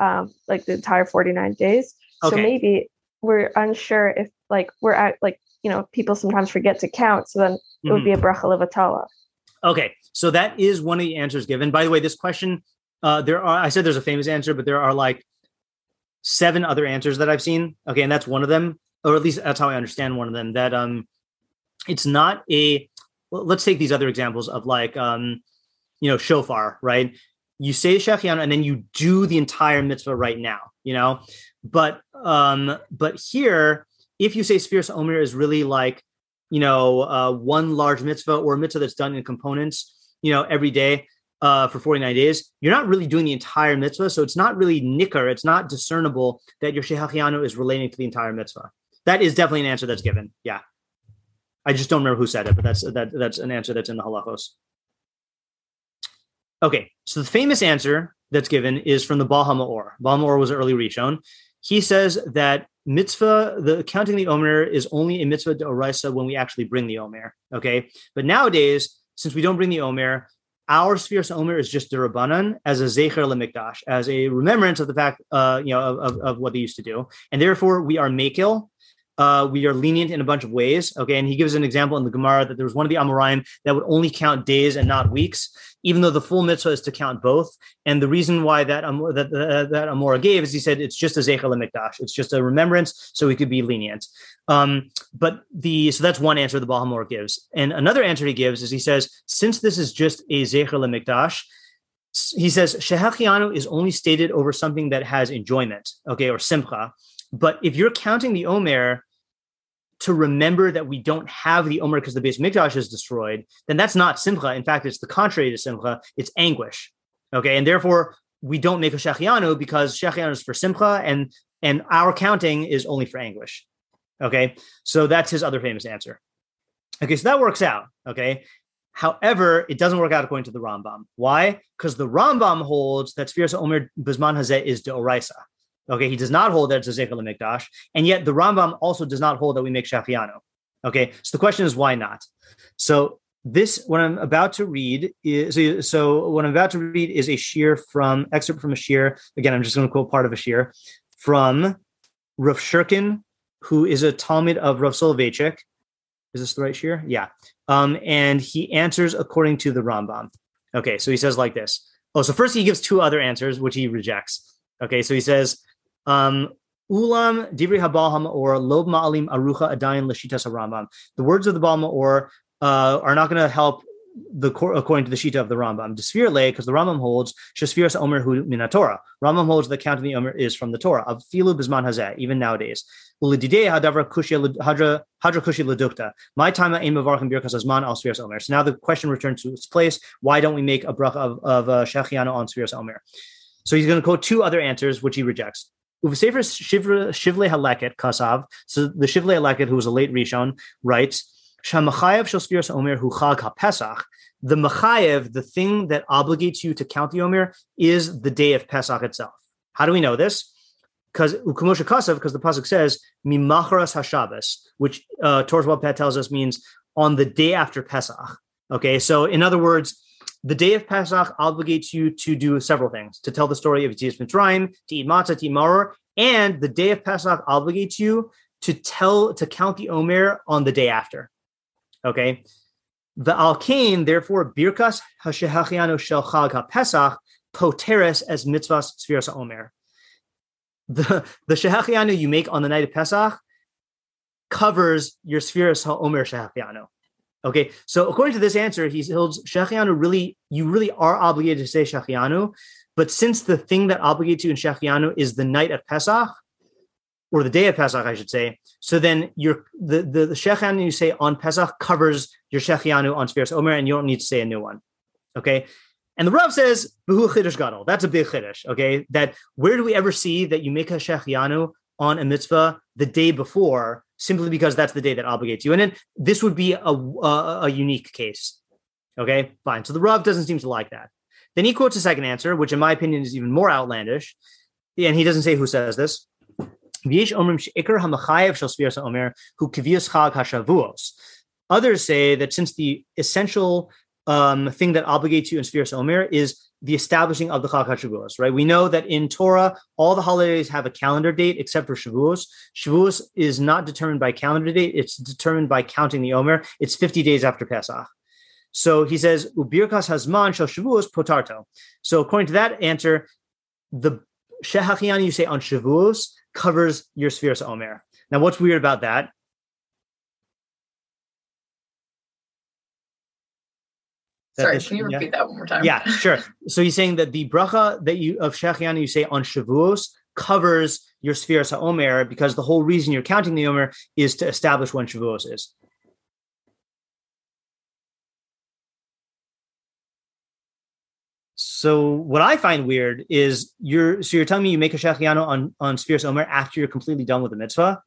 um, like the entire forty-nine days. Okay. So maybe we're unsure if like we're at like. You know, people sometimes forget to count, so then it would mm-hmm. be a bracha levatala. Okay, so that is one of the answers given. By the way, this question, uh, there are, I said there's a famous answer, but there are like seven other answers that I've seen. Okay, and that's one of them, or at least that's how I understand one of them, that um, it's not a, well, let's take these other examples of like, um, you know, shofar, right? You say Shehachianu and then you do the entire mitzvah right now, you know? But um, but here, if you say Sfiras Omer is really like, you know, uh, one large mitzvah or a mitzvah that's done in components, you know, every day uh, for forty-nine days, you're not really doing the entire mitzvah. So it's not really nicker. It's not discernible that your Shehachianu is relating to the entire mitzvah. That is definitely an answer that's given. Yeah. I just don't remember who said it, but that's that, that's an answer that's in the halachos. Okay. So the famous answer that's given is from the Baal HaMaor. Baal HaMaor was an early Rishon. He says that mitzvah, the counting the omer is only a mitzvah d'oraisa when we actually bring the omer. Okay. But nowadays, since we don't bring the omer, our Sfiras Omer is just d'Rabbanan as a zecher lemikdash, as a remembrance of the fact, uh, you know, of, of, of what they used to do. And therefore we are makil. Uh, we are lenient in a bunch of ways. Okay. And he gives an example in the Gemara that there was one of the Amoraim that would only count days and not weeks, even though the full mitzvah is to count both. And the reason why that Amor, that, uh, that Amora gave is he said, it's just a Zecher L'Mikdash. It's just a remembrance. So we could be lenient. Um, but the, so that's one answer the Baal HaMaor gives. And another answer he gives is he says, since this is just a Zecher L'Mikdash, he says, Shehachianu is only stated over something that has enjoyment. Okay. Or simcha. But if you're counting the Omer to remember that we don't have the Omer because the Beis Mikdash is destroyed, then that's not Simcha. In fact, it's the contrary to Simcha. It's anguish. Okay. And therefore we don't make a Shehachianu because Shehachianu is for Simcha and, and our counting is only for anguish. Okay. So that's his other famous answer. Okay. So that works out. Okay. However, it doesn't work out according to the Rambam. Why? Because the Rambam holds that Sfiras Omer Bizman Hazeh is d'oraisa. Okay, he does not hold that it's a Zecher L'Mikdash, and yet the Rambam also does not hold that we make Shafiano. Okay, so the question is why not? So this, what I'm about to read is, so what I'm about to read is a shear from, excerpt from a shear, again, I'm just going to quote part of a shear, from Rav Shurkin, who is a Talmid of Rav Soloveitchik. Is this the right shear? Yeah. Um, and he answers according to the Rambam. Okay, so he says like this. Oh, so first he gives two other answers, which he rejects. Okay, so he says, um, Ulam Divri HaBaal HaMaor Lob Ma'alim Arucha Adayin L'Shitas HaRambam. The words of the Baal HaMaor uh, are not going to help the according to the Shita of the Rambam. D'Sfir Le, because the Rambam holds, Shesfiras Omer Hu Min HaTorah. Rambam holds the count of the Omer is from the Torah. Av Filu Bizman Hazeh, even nowadays. Ulididei Hadavra Kushya Hadra Hadra Kushya Ledukta. My time at Ein Mavarchim Birkas Azman Al Sfiras Omer. So now the question returns to its place. Why don't we make a bracha of, of uh, Shechiano on Sfiras Omer? So he's going to quote two other answers, which he rejects. Uvasefer Shivlei HaLeket Kasav. So the Shivlei HaLeket, who was a late Rishon, writes, Shamachayev shel Sfiras Omer hu Chag HaPesach. The Machayev, the thing that obligates you to count the Omer, is the day of Pesach itself. How do we know this? Because Ukumosha Kasav, because the pasuk says Mimacharas HaShabbos, which uh, Torah Baal Peh tells us means on the day after Pesach. Okay, so in other words, the day of Pesach obligates you to do several things: to tell the story of Yetzias Mitzrayim, to eat matzah, to eat maror, and the day of Pesach obligates you to tell to count the Omer on the day after. Okay, the Alkain, therefore, Birkas Hashehachianu Shel Chag HaPesach Poteres as Mitzvahs Sfiras HaOmer. The the Shehachianu you make on the night of Pesach covers your Sfiras HaOmer Shehachianu. Okay, so according to this answer, he holds Shehachianu really, you really are obligated to say Shehachianu, but since the thing that obligates you in Shehachianu is the night of Pesach, or the day of Pesach, I should say. So then your the, the, the Shechianu you say on Pesach covers your Shechianu on Sfiras Omer, and you don't need to say a new one. Okay? And the Rav says, Behu Chiddush Gadol. That's a big Chiddush. Okay? That where do we ever see that you make a Shechianu on a mitzvah the day before, simply because that's the day that obligates you? And then this would be a, a, a unique case. Okay? Fine. So the Rav doesn't seem to like that. Then he quotes a second answer, which in my opinion is even more outlandish. And he doesn't say who says this. Others say that since the essential um, thing that obligates you in Sfiras Omer is the establishing of the Chag HaShavuos, right? We know that in Torah, all the holidays have a calendar date except for Shavuos. Shavuos is not determined by calendar date. It's determined by counting the Omer. It's fifty days after Pesach. So he says, Ubirkas hazman shel Shavuos potarto. So according to that answer, the Shehachianu you say on Shavuos covers your Sfiras Omer. Now, what's weird about that? that Sorry, can you repeat yeah? that one more time? Yeah, sure. So he's saying that the bracha that you of Shechianu you say on Shavuos covers your Sfiras HaOmer because the whole reason you're counting the Omer is to establish when Shavuos is. So what I find weird is you're so you're telling me you make a Shechiano on, on Sfiras Omer after you're completely done with the mitzvah?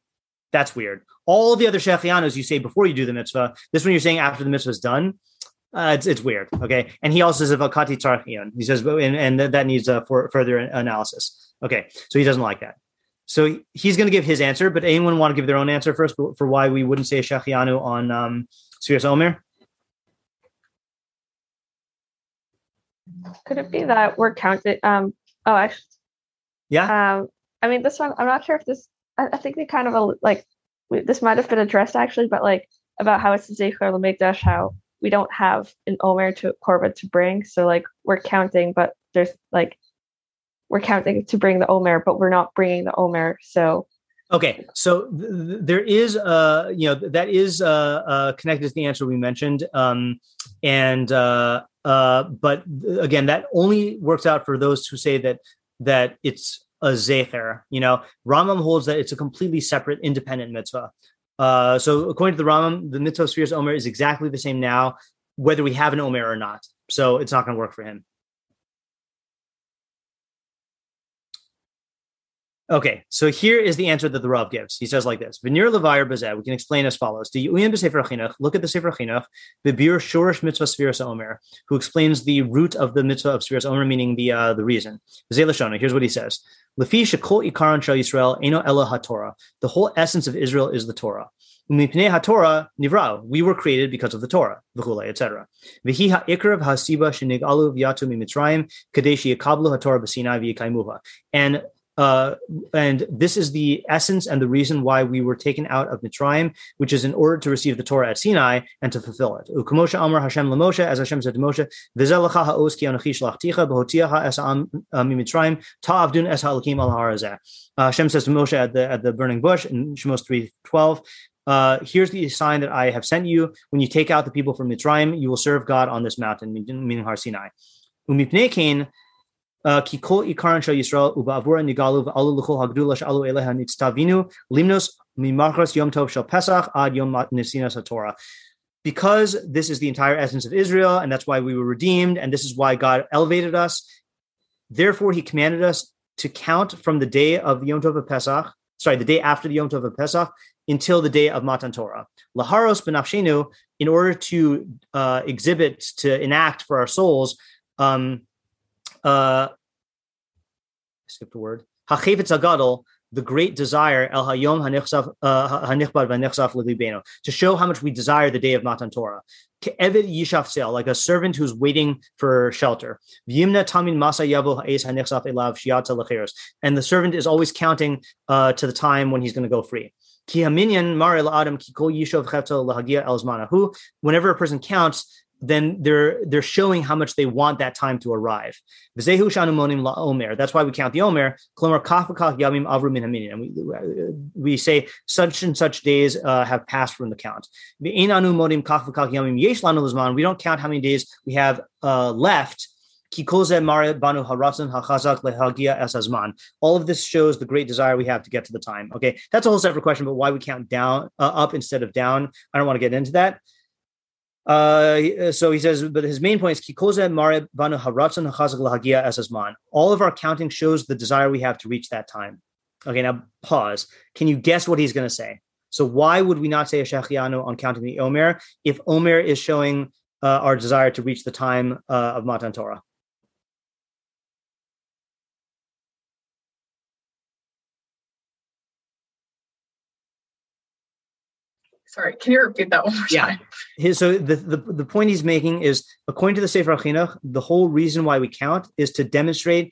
That's weird. All the other Shechianos you say before you do the mitzvah, this one you're saying after the mitzvah is done, uh, it's it's weird. Okay. And he also says Vakati Tarchion. He says, and, and that needs uh, for further analysis. Okay. So he doesn't like that. So he's going to give his answer, but anyone want to give their own answer first for why we wouldn't say Shechiano on um, Sfiras Omer? Could it be that we're counted? Um, oh, I should, yeah. Um, I mean, this one, I'm not sure if this, I, I think they kind of like, we, this might have been addressed actually, but like about how it's Zecher L'Mikdash, how we don't have an Omer to Korban to bring. So like we're counting, but there's like, we're counting to bring the Omer, but we're not bringing the Omer. So. Okay, so th- th- there is, uh, you know, that is uh, uh, connected to the answer we mentioned. Um, and, uh, Uh, but again, that only works out for those who say that that it's a zecher. You know, Rambam holds that it's a completely separate, independent mitzvah. Uh, so according to the Rambam, the mitzvah of Sfiras Omer is exactly the same now, whether we have an Omer or not. So it's not going to work for him. Okay, so here is the answer that the Rav gives. He says like this: Venir Levayer Bazeh, we can explain as follows. Look at the Sefer HaChinuch, Bibir Shorish Mitzvah Sfiras Omer, who explains the root of the mitzvah of Sfiras Omer, meaning the uh, the reason. Here's what he says. The whole essence of Israel is the Torah. We were created because of the Torah, et cetera. And Uh, and this is the essence and the reason why we were taken out of Mitzrayim, which is in order to receive the Torah at Sinai and to fulfill it. U'kamosha amar Hashem l'Moshe, as Hashem said to Moshe, "V'zeh lecha ha'oz ki anochi shlachticha b'hotiacha es ha'am miMitzrayim ta'avdun es ha'alakim al har hazeh." Hashem says to Moshe at the at the burning bush in Shemos three twelve. Uh, here's the sign that I have sent you: when you take out the people from Mitzrayim, you will serve God on this mountain, meaning Har Sinai. U'mipnei kain. Uh, because this is the entire essence of Israel, and that's why we were redeemed, and this is why God elevated us. Therefore, He commanded us to count from the day of the Yom Tov of Pesach, sorry, the day after the Yom Tov of Pesach, until the day of Matan Torah. Laharos benafshenu, in order to uh, exhibit, to enact for our souls, um, Uh, skipped a word. Hachefetz hagadol, the great desire, el hayom hanichsaf hanichbad vanichsaf l'libeno, to show how much we desire the day of Matan Torah. Ke'eved yishafsel, like a servant who's waiting for shelter. V'yimna tamin masa yavo ha'es hanichsaf elav shiatza l'cheros, and the servant is always counting uh, to the time when he's going to go free. Ki haminyan mare la'adam ki kol yishov chefto lahagia el zmanahu. Whenever a person counts, then they're they're showing how much they want that time to arrive. V'zehu shanu monim la'omer. That's why we count the omer. Klomar kaf v'kaf yamim avru min haminyan. And we we say such and such days uh, have passed from the count. V'ein anu monim kaf v'kaf yamim yesh lanu l'zman. We don't count how many days we have uh, left. All of this shows the great desire we have to get to the time. Okay, that's a whole separate question, but why we count down uh, up instead of down, I don't want to get into that. Uh, so he says, but his main point is all of our counting shows the desire we have to reach that time. Okay, now pause. Can you guess what he's going to say? So why would we not say a shechianu on counting the Omer if Omer is showing uh, our desire to reach the time uh, of Matan Torah? Sorry, can you repeat that one more yeah. time? His, so the, the, the point he's making is, according to the Sefer HaChinuch, the whole reason why we count is to demonstrate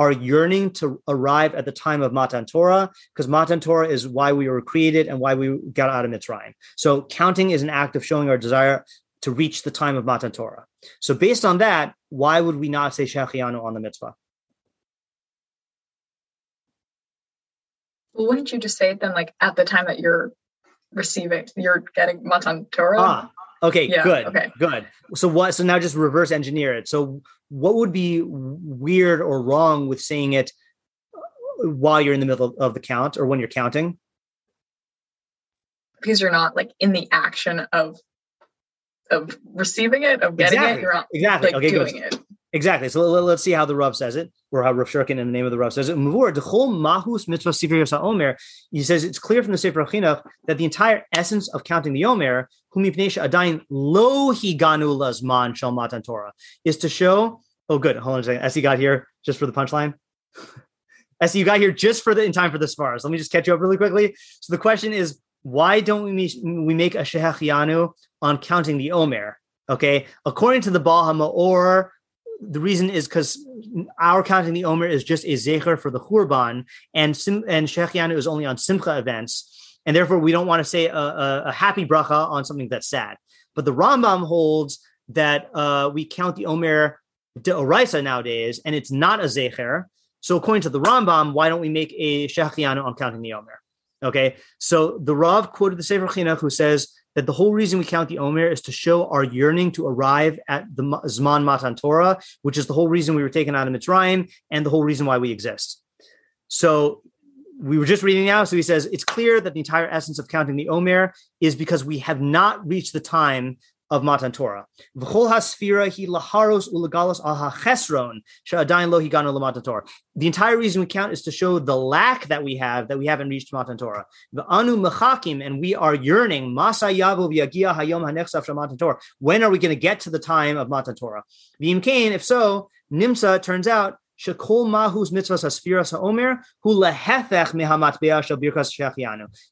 our yearning to arrive at the time of Matan Torah, because Matan Torah is why we were created and why we got out of Mitzrayim. So counting is an act of showing our desire to reach the time of Matan Torah. So based on that, why would we not say Shechianu on the mitzvah? Well, wouldn't you just say it then, like, at the time that you're receiving, you're getting Matan Torah? Ah, okay, yeah, good, okay. good. So what? So now just reverse engineer it. So what would be weird or wrong with saying it while you're in the middle of the count or when you're counting? Because you're not like in the action of of receiving it, of getting exactly. it. You're not exactly like, okay, doing good. it. Exactly. So let's see how the Rav says it, or how Rav Shurkin in the name of the Rav says it. He says it's clear from the Sefer HaChinuch that the entire essence of counting the Omer is to show, oh good, hold on a second. Essie got here just for the punchline. Essie, you got here just for the in time for the Svaras. Let me just catch you up really quickly. So the question is, why don't we, we make a Shechianu on counting the Omer? Okay. According to the Baal HaMaor, the reason is because our counting the Omer is just a zecher for the Churban, and Sim- and Shechianu is only on Simcha events, and therefore we don't want to say a, a, a happy bracha on something that's sad. But the Rambam holds that uh, we count the Omer deoraisa nowadays, and it's not a zecher. So according to the Rambam, why don't we make a Shechianu on counting the Omer? Okay, so the Rav quoted the Sefer Chinuch, who says that the whole reason we count the Omer is to show our yearning to arrive at the Zman Matan Torah, which is the whole reason we were taken out of Mitzrayim and the whole reason why we exist. So we were just reading now. So he says, it's clear that the entire essence of counting the Omer is because we have not reached the time of Matan Torah. The entire reason we count is to show the lack that we have, that we haven't reached Matan Torah. And we are yearning. When are we going to get to the time of Matan Torah? If so, Nimsa turns out, the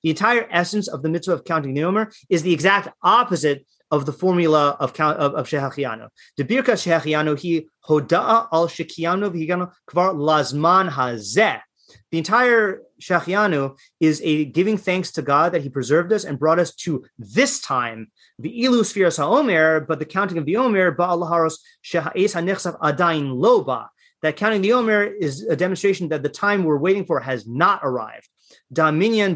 entire essence of the mitzvah of counting the Omer is the exact opposite of the formula of count of, of Shehachianu. The Birkas Shehachianu he hoda'a al shekianu v'higanu kvar lazman hazeh. The entire Shehachianu is a giving thanks to God that He preserved us and brought us to this time. The ilu sfiras haomer, but the counting of the Omer ba'al haros sheha'es hanechsav adain loba. That counting the Omer is a demonstration that the time we're waiting for has not arrived. Our counting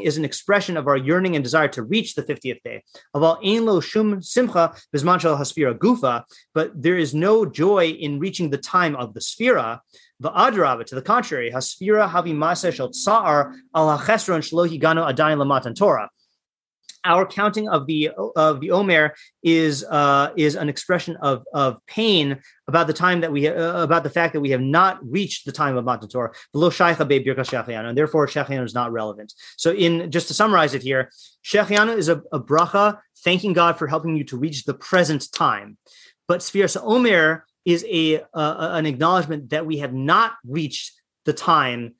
is an expression of our yearning and desire to reach the fiftieth day. But there is no joy in reaching the time of the Sphira. To the contrary, our counting of the of the Omer is uh, is an expression of of pain about the time that we uh, about the fact that we have not reached the time of Matan Torah. And therefore, Shechianu is not relevant. So, in just to summarize it here, Shechianu is a, a bracha thanking God for helping you to reach the present time, but Sfiras Omer is a uh, an acknowledgement that we have not reached the time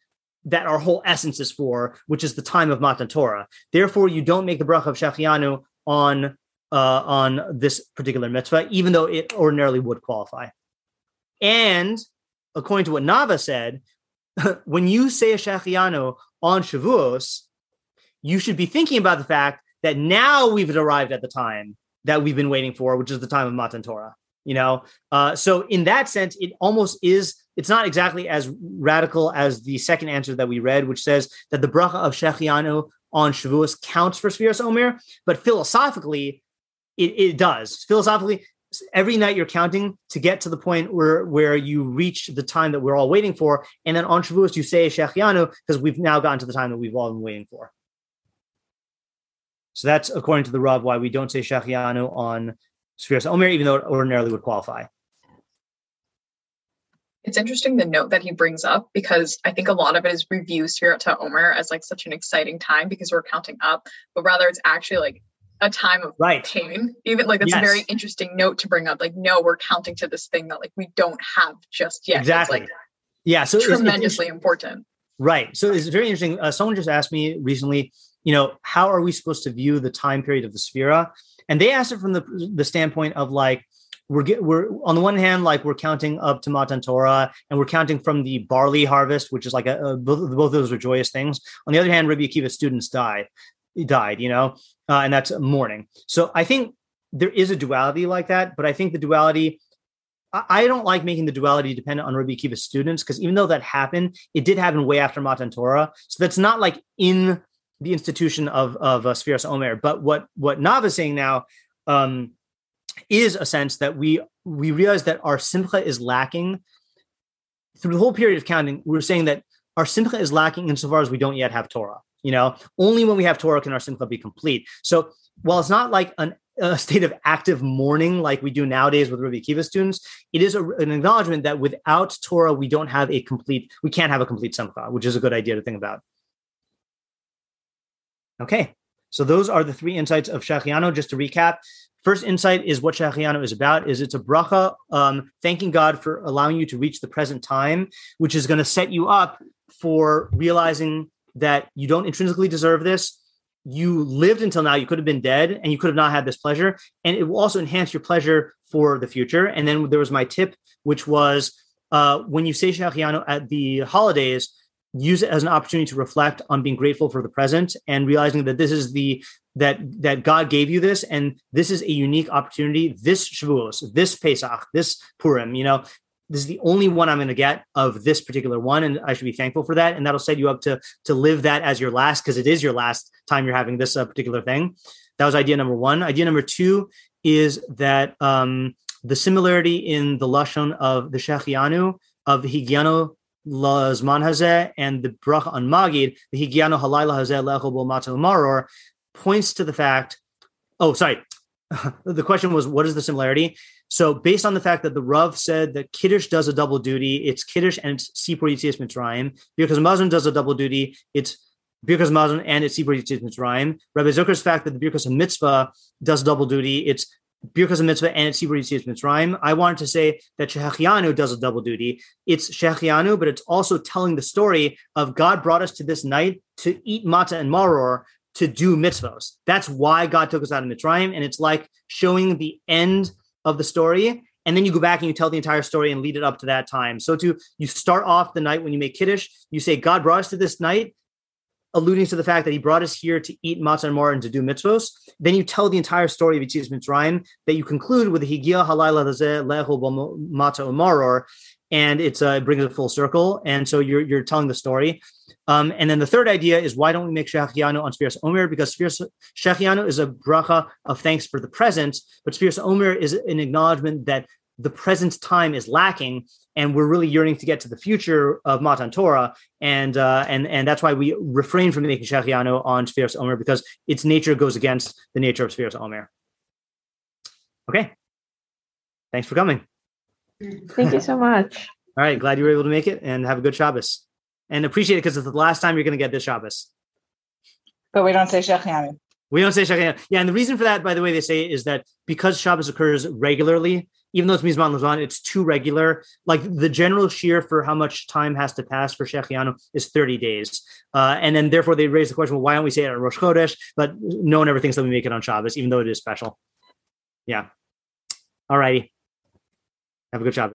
that our whole essence is for, which is the time of Matan Torah. Therefore, you don't make the bracha of Shechianu on uh, on this particular mitzvah, even though it ordinarily would qualify. And according to what Nava said, when you say a Shechianu on Shavuos, you should be thinking about the fact that now we've arrived at the time that we've been waiting for, which is the time of Matan Torah. You know, uh, so in that sense, it almost is. It's not exactly as radical as the second answer that we read, which says that the bracha of Shechianu on Shavuos counts for Sfiras Omer, but philosophically, it, it does. Philosophically, every night you're counting to get to the point where, where you reach the time that we're all waiting for, and then on Shavuos you say Shechianu because we've now gotten to the time that we've all been waiting for. So that's, according to the Rav, why we don't say Shechianu on Sfiras Omer, even though it ordinarily would qualify. It's interesting the note that he brings up, because I think a lot of it is review Sfiras HaOmer as like such an exciting time because we're counting up, but rather it's actually like a time of right. pain. Even like that's yes. a very interesting note to bring up. Like, no, we're counting to this thing that like we don't have just yet. Exactly. It's like yeah. So tremendously it's important. Right. So it's very interesting. Uh, someone just asked me recently, you know, how are we supposed to view the time period of the Sfira? And they asked it from the the standpoint of like, We're get, we're on the one hand, like we're counting up to Matan Torah, and we're counting from the barley harvest, which is like a, a both, both of those are joyous things. On the other hand, Rabbi Akiva students died, died, you know, uh, and that's mourning. So I think there is a duality like that, but I think the duality, I, I don't like making the duality dependent on Rabbi Akiva students, because even though that happened, it did happen way after Matan Torah, so that's not like in the institution of of uh, Sfiras Omer. But what what Nav is saying now. Um, is a sense that we we realize that our simcha is lacking through the whole period of counting. We're saying that our simcha is lacking insofar as we don't yet have Torah. You know, only when we have Torah can our simcha be complete. So while it's not like an, a state of active mourning like we do nowadays with Rabbi Akiva students, it is a, an acknowledgement that without Torah we don't have a complete, we can't have a complete simcha, which is a good idea to think about. Okay, so those are the three insights of Shechianu. Just to recap. First insight is what Shechianu is about, is it's a bracha, um, thanking God for allowing you to reach the present time, which is going to set you up for realizing that you don't intrinsically deserve this. You lived until now, you could have been dead, and you could have not had this pleasure. And it will also enhance your pleasure for the future. And then there was my tip, which was uh, when you say Shechianu at the holidays, use it as an opportunity to reflect on being grateful for the present and realizing that this is the that that God gave you this, and this is a unique opportunity. This Shavuos, this Pesach, this Purim, you know, this is the only one I'm going to get of this particular one, and I should be thankful for that. And that'll set you up to to live that as your last, because it is your last time you're having this uh, particular thing. That was idea number one. Idea number two is that um, the similarity in the lashon of the Shechianu of the Higiano Lazman Hazeh and the bracha on Magid, the Higiano Halayla Hazeh Lechol Bo Matan Maror, points to the fact, oh, sorry. The question was, what is the similarity? So based on the fact that the Rav said that Kiddush does a double duty, it's Kiddush and it's Sipur Yitzias Mitzrayim. Birkas Hamazon does a double duty, it's Birkas Hamazon and it's Sipur Yitzias Mitzrayim. Rabbi Zucker's fact that the Birkas HaMitzvah does double duty, it's Birkas HaMitzvah and it's Sipur Yitzias Mitzrayim. I wanted to say that Shehachianu does a double duty. It's Shehachianu, but it's also telling the story of God brought us to this night to eat matzah and maror, to do mitzvos. That's why God took us out of Mitzrayim. And it's like showing the end of the story. And then you go back and you tell the entire story and lead it up to that time. So too, you start off the night when you make Kiddush, you say, God brought us to this night, alluding to the fact that he brought us here to eat matzah and maror and to do mitzvos. Then you tell the entire story of Yitzias Mitzrayim that you conclude with the Higia halayla hazeh le'echol bo matzah u'maror. And it's uh, it brings it full circle. And so you're you're telling the story. Um, and then the third idea is, why don't we make Shehachianu on Sfiras Omer? Because Shehachianu is a bracha of thanks for the present, but Sfiras Omer is an acknowledgement that the present time is lacking, and we're really yearning to get to the future of Matan Torah. And uh, and and that's why we refrain from making Shehachianu on Sfiras Omer, because its nature goes against the nature of Sfiras Omer. Okay. Thanks for coming. Thank you so much. All right. Glad you were able to make it, and have a good Shabbos. And appreciate it, because it's the last time you're going to get this Shabbos. But we don't say Shechianu. We don't say Shechianu. Yeah, and the reason for that, by the way, they say is that because Shabbos occurs regularly, even though it's Mizman Levon, it's too regular. Like the general shear for how much time has to pass for Shechianu is thirty days. Uh, and then therefore they raise the question, well, why don't we say it on Rosh Chodesh? But no one ever thinks that we make it on Shabbos, even though it is special. Yeah. All righty. Have a good Shabbos.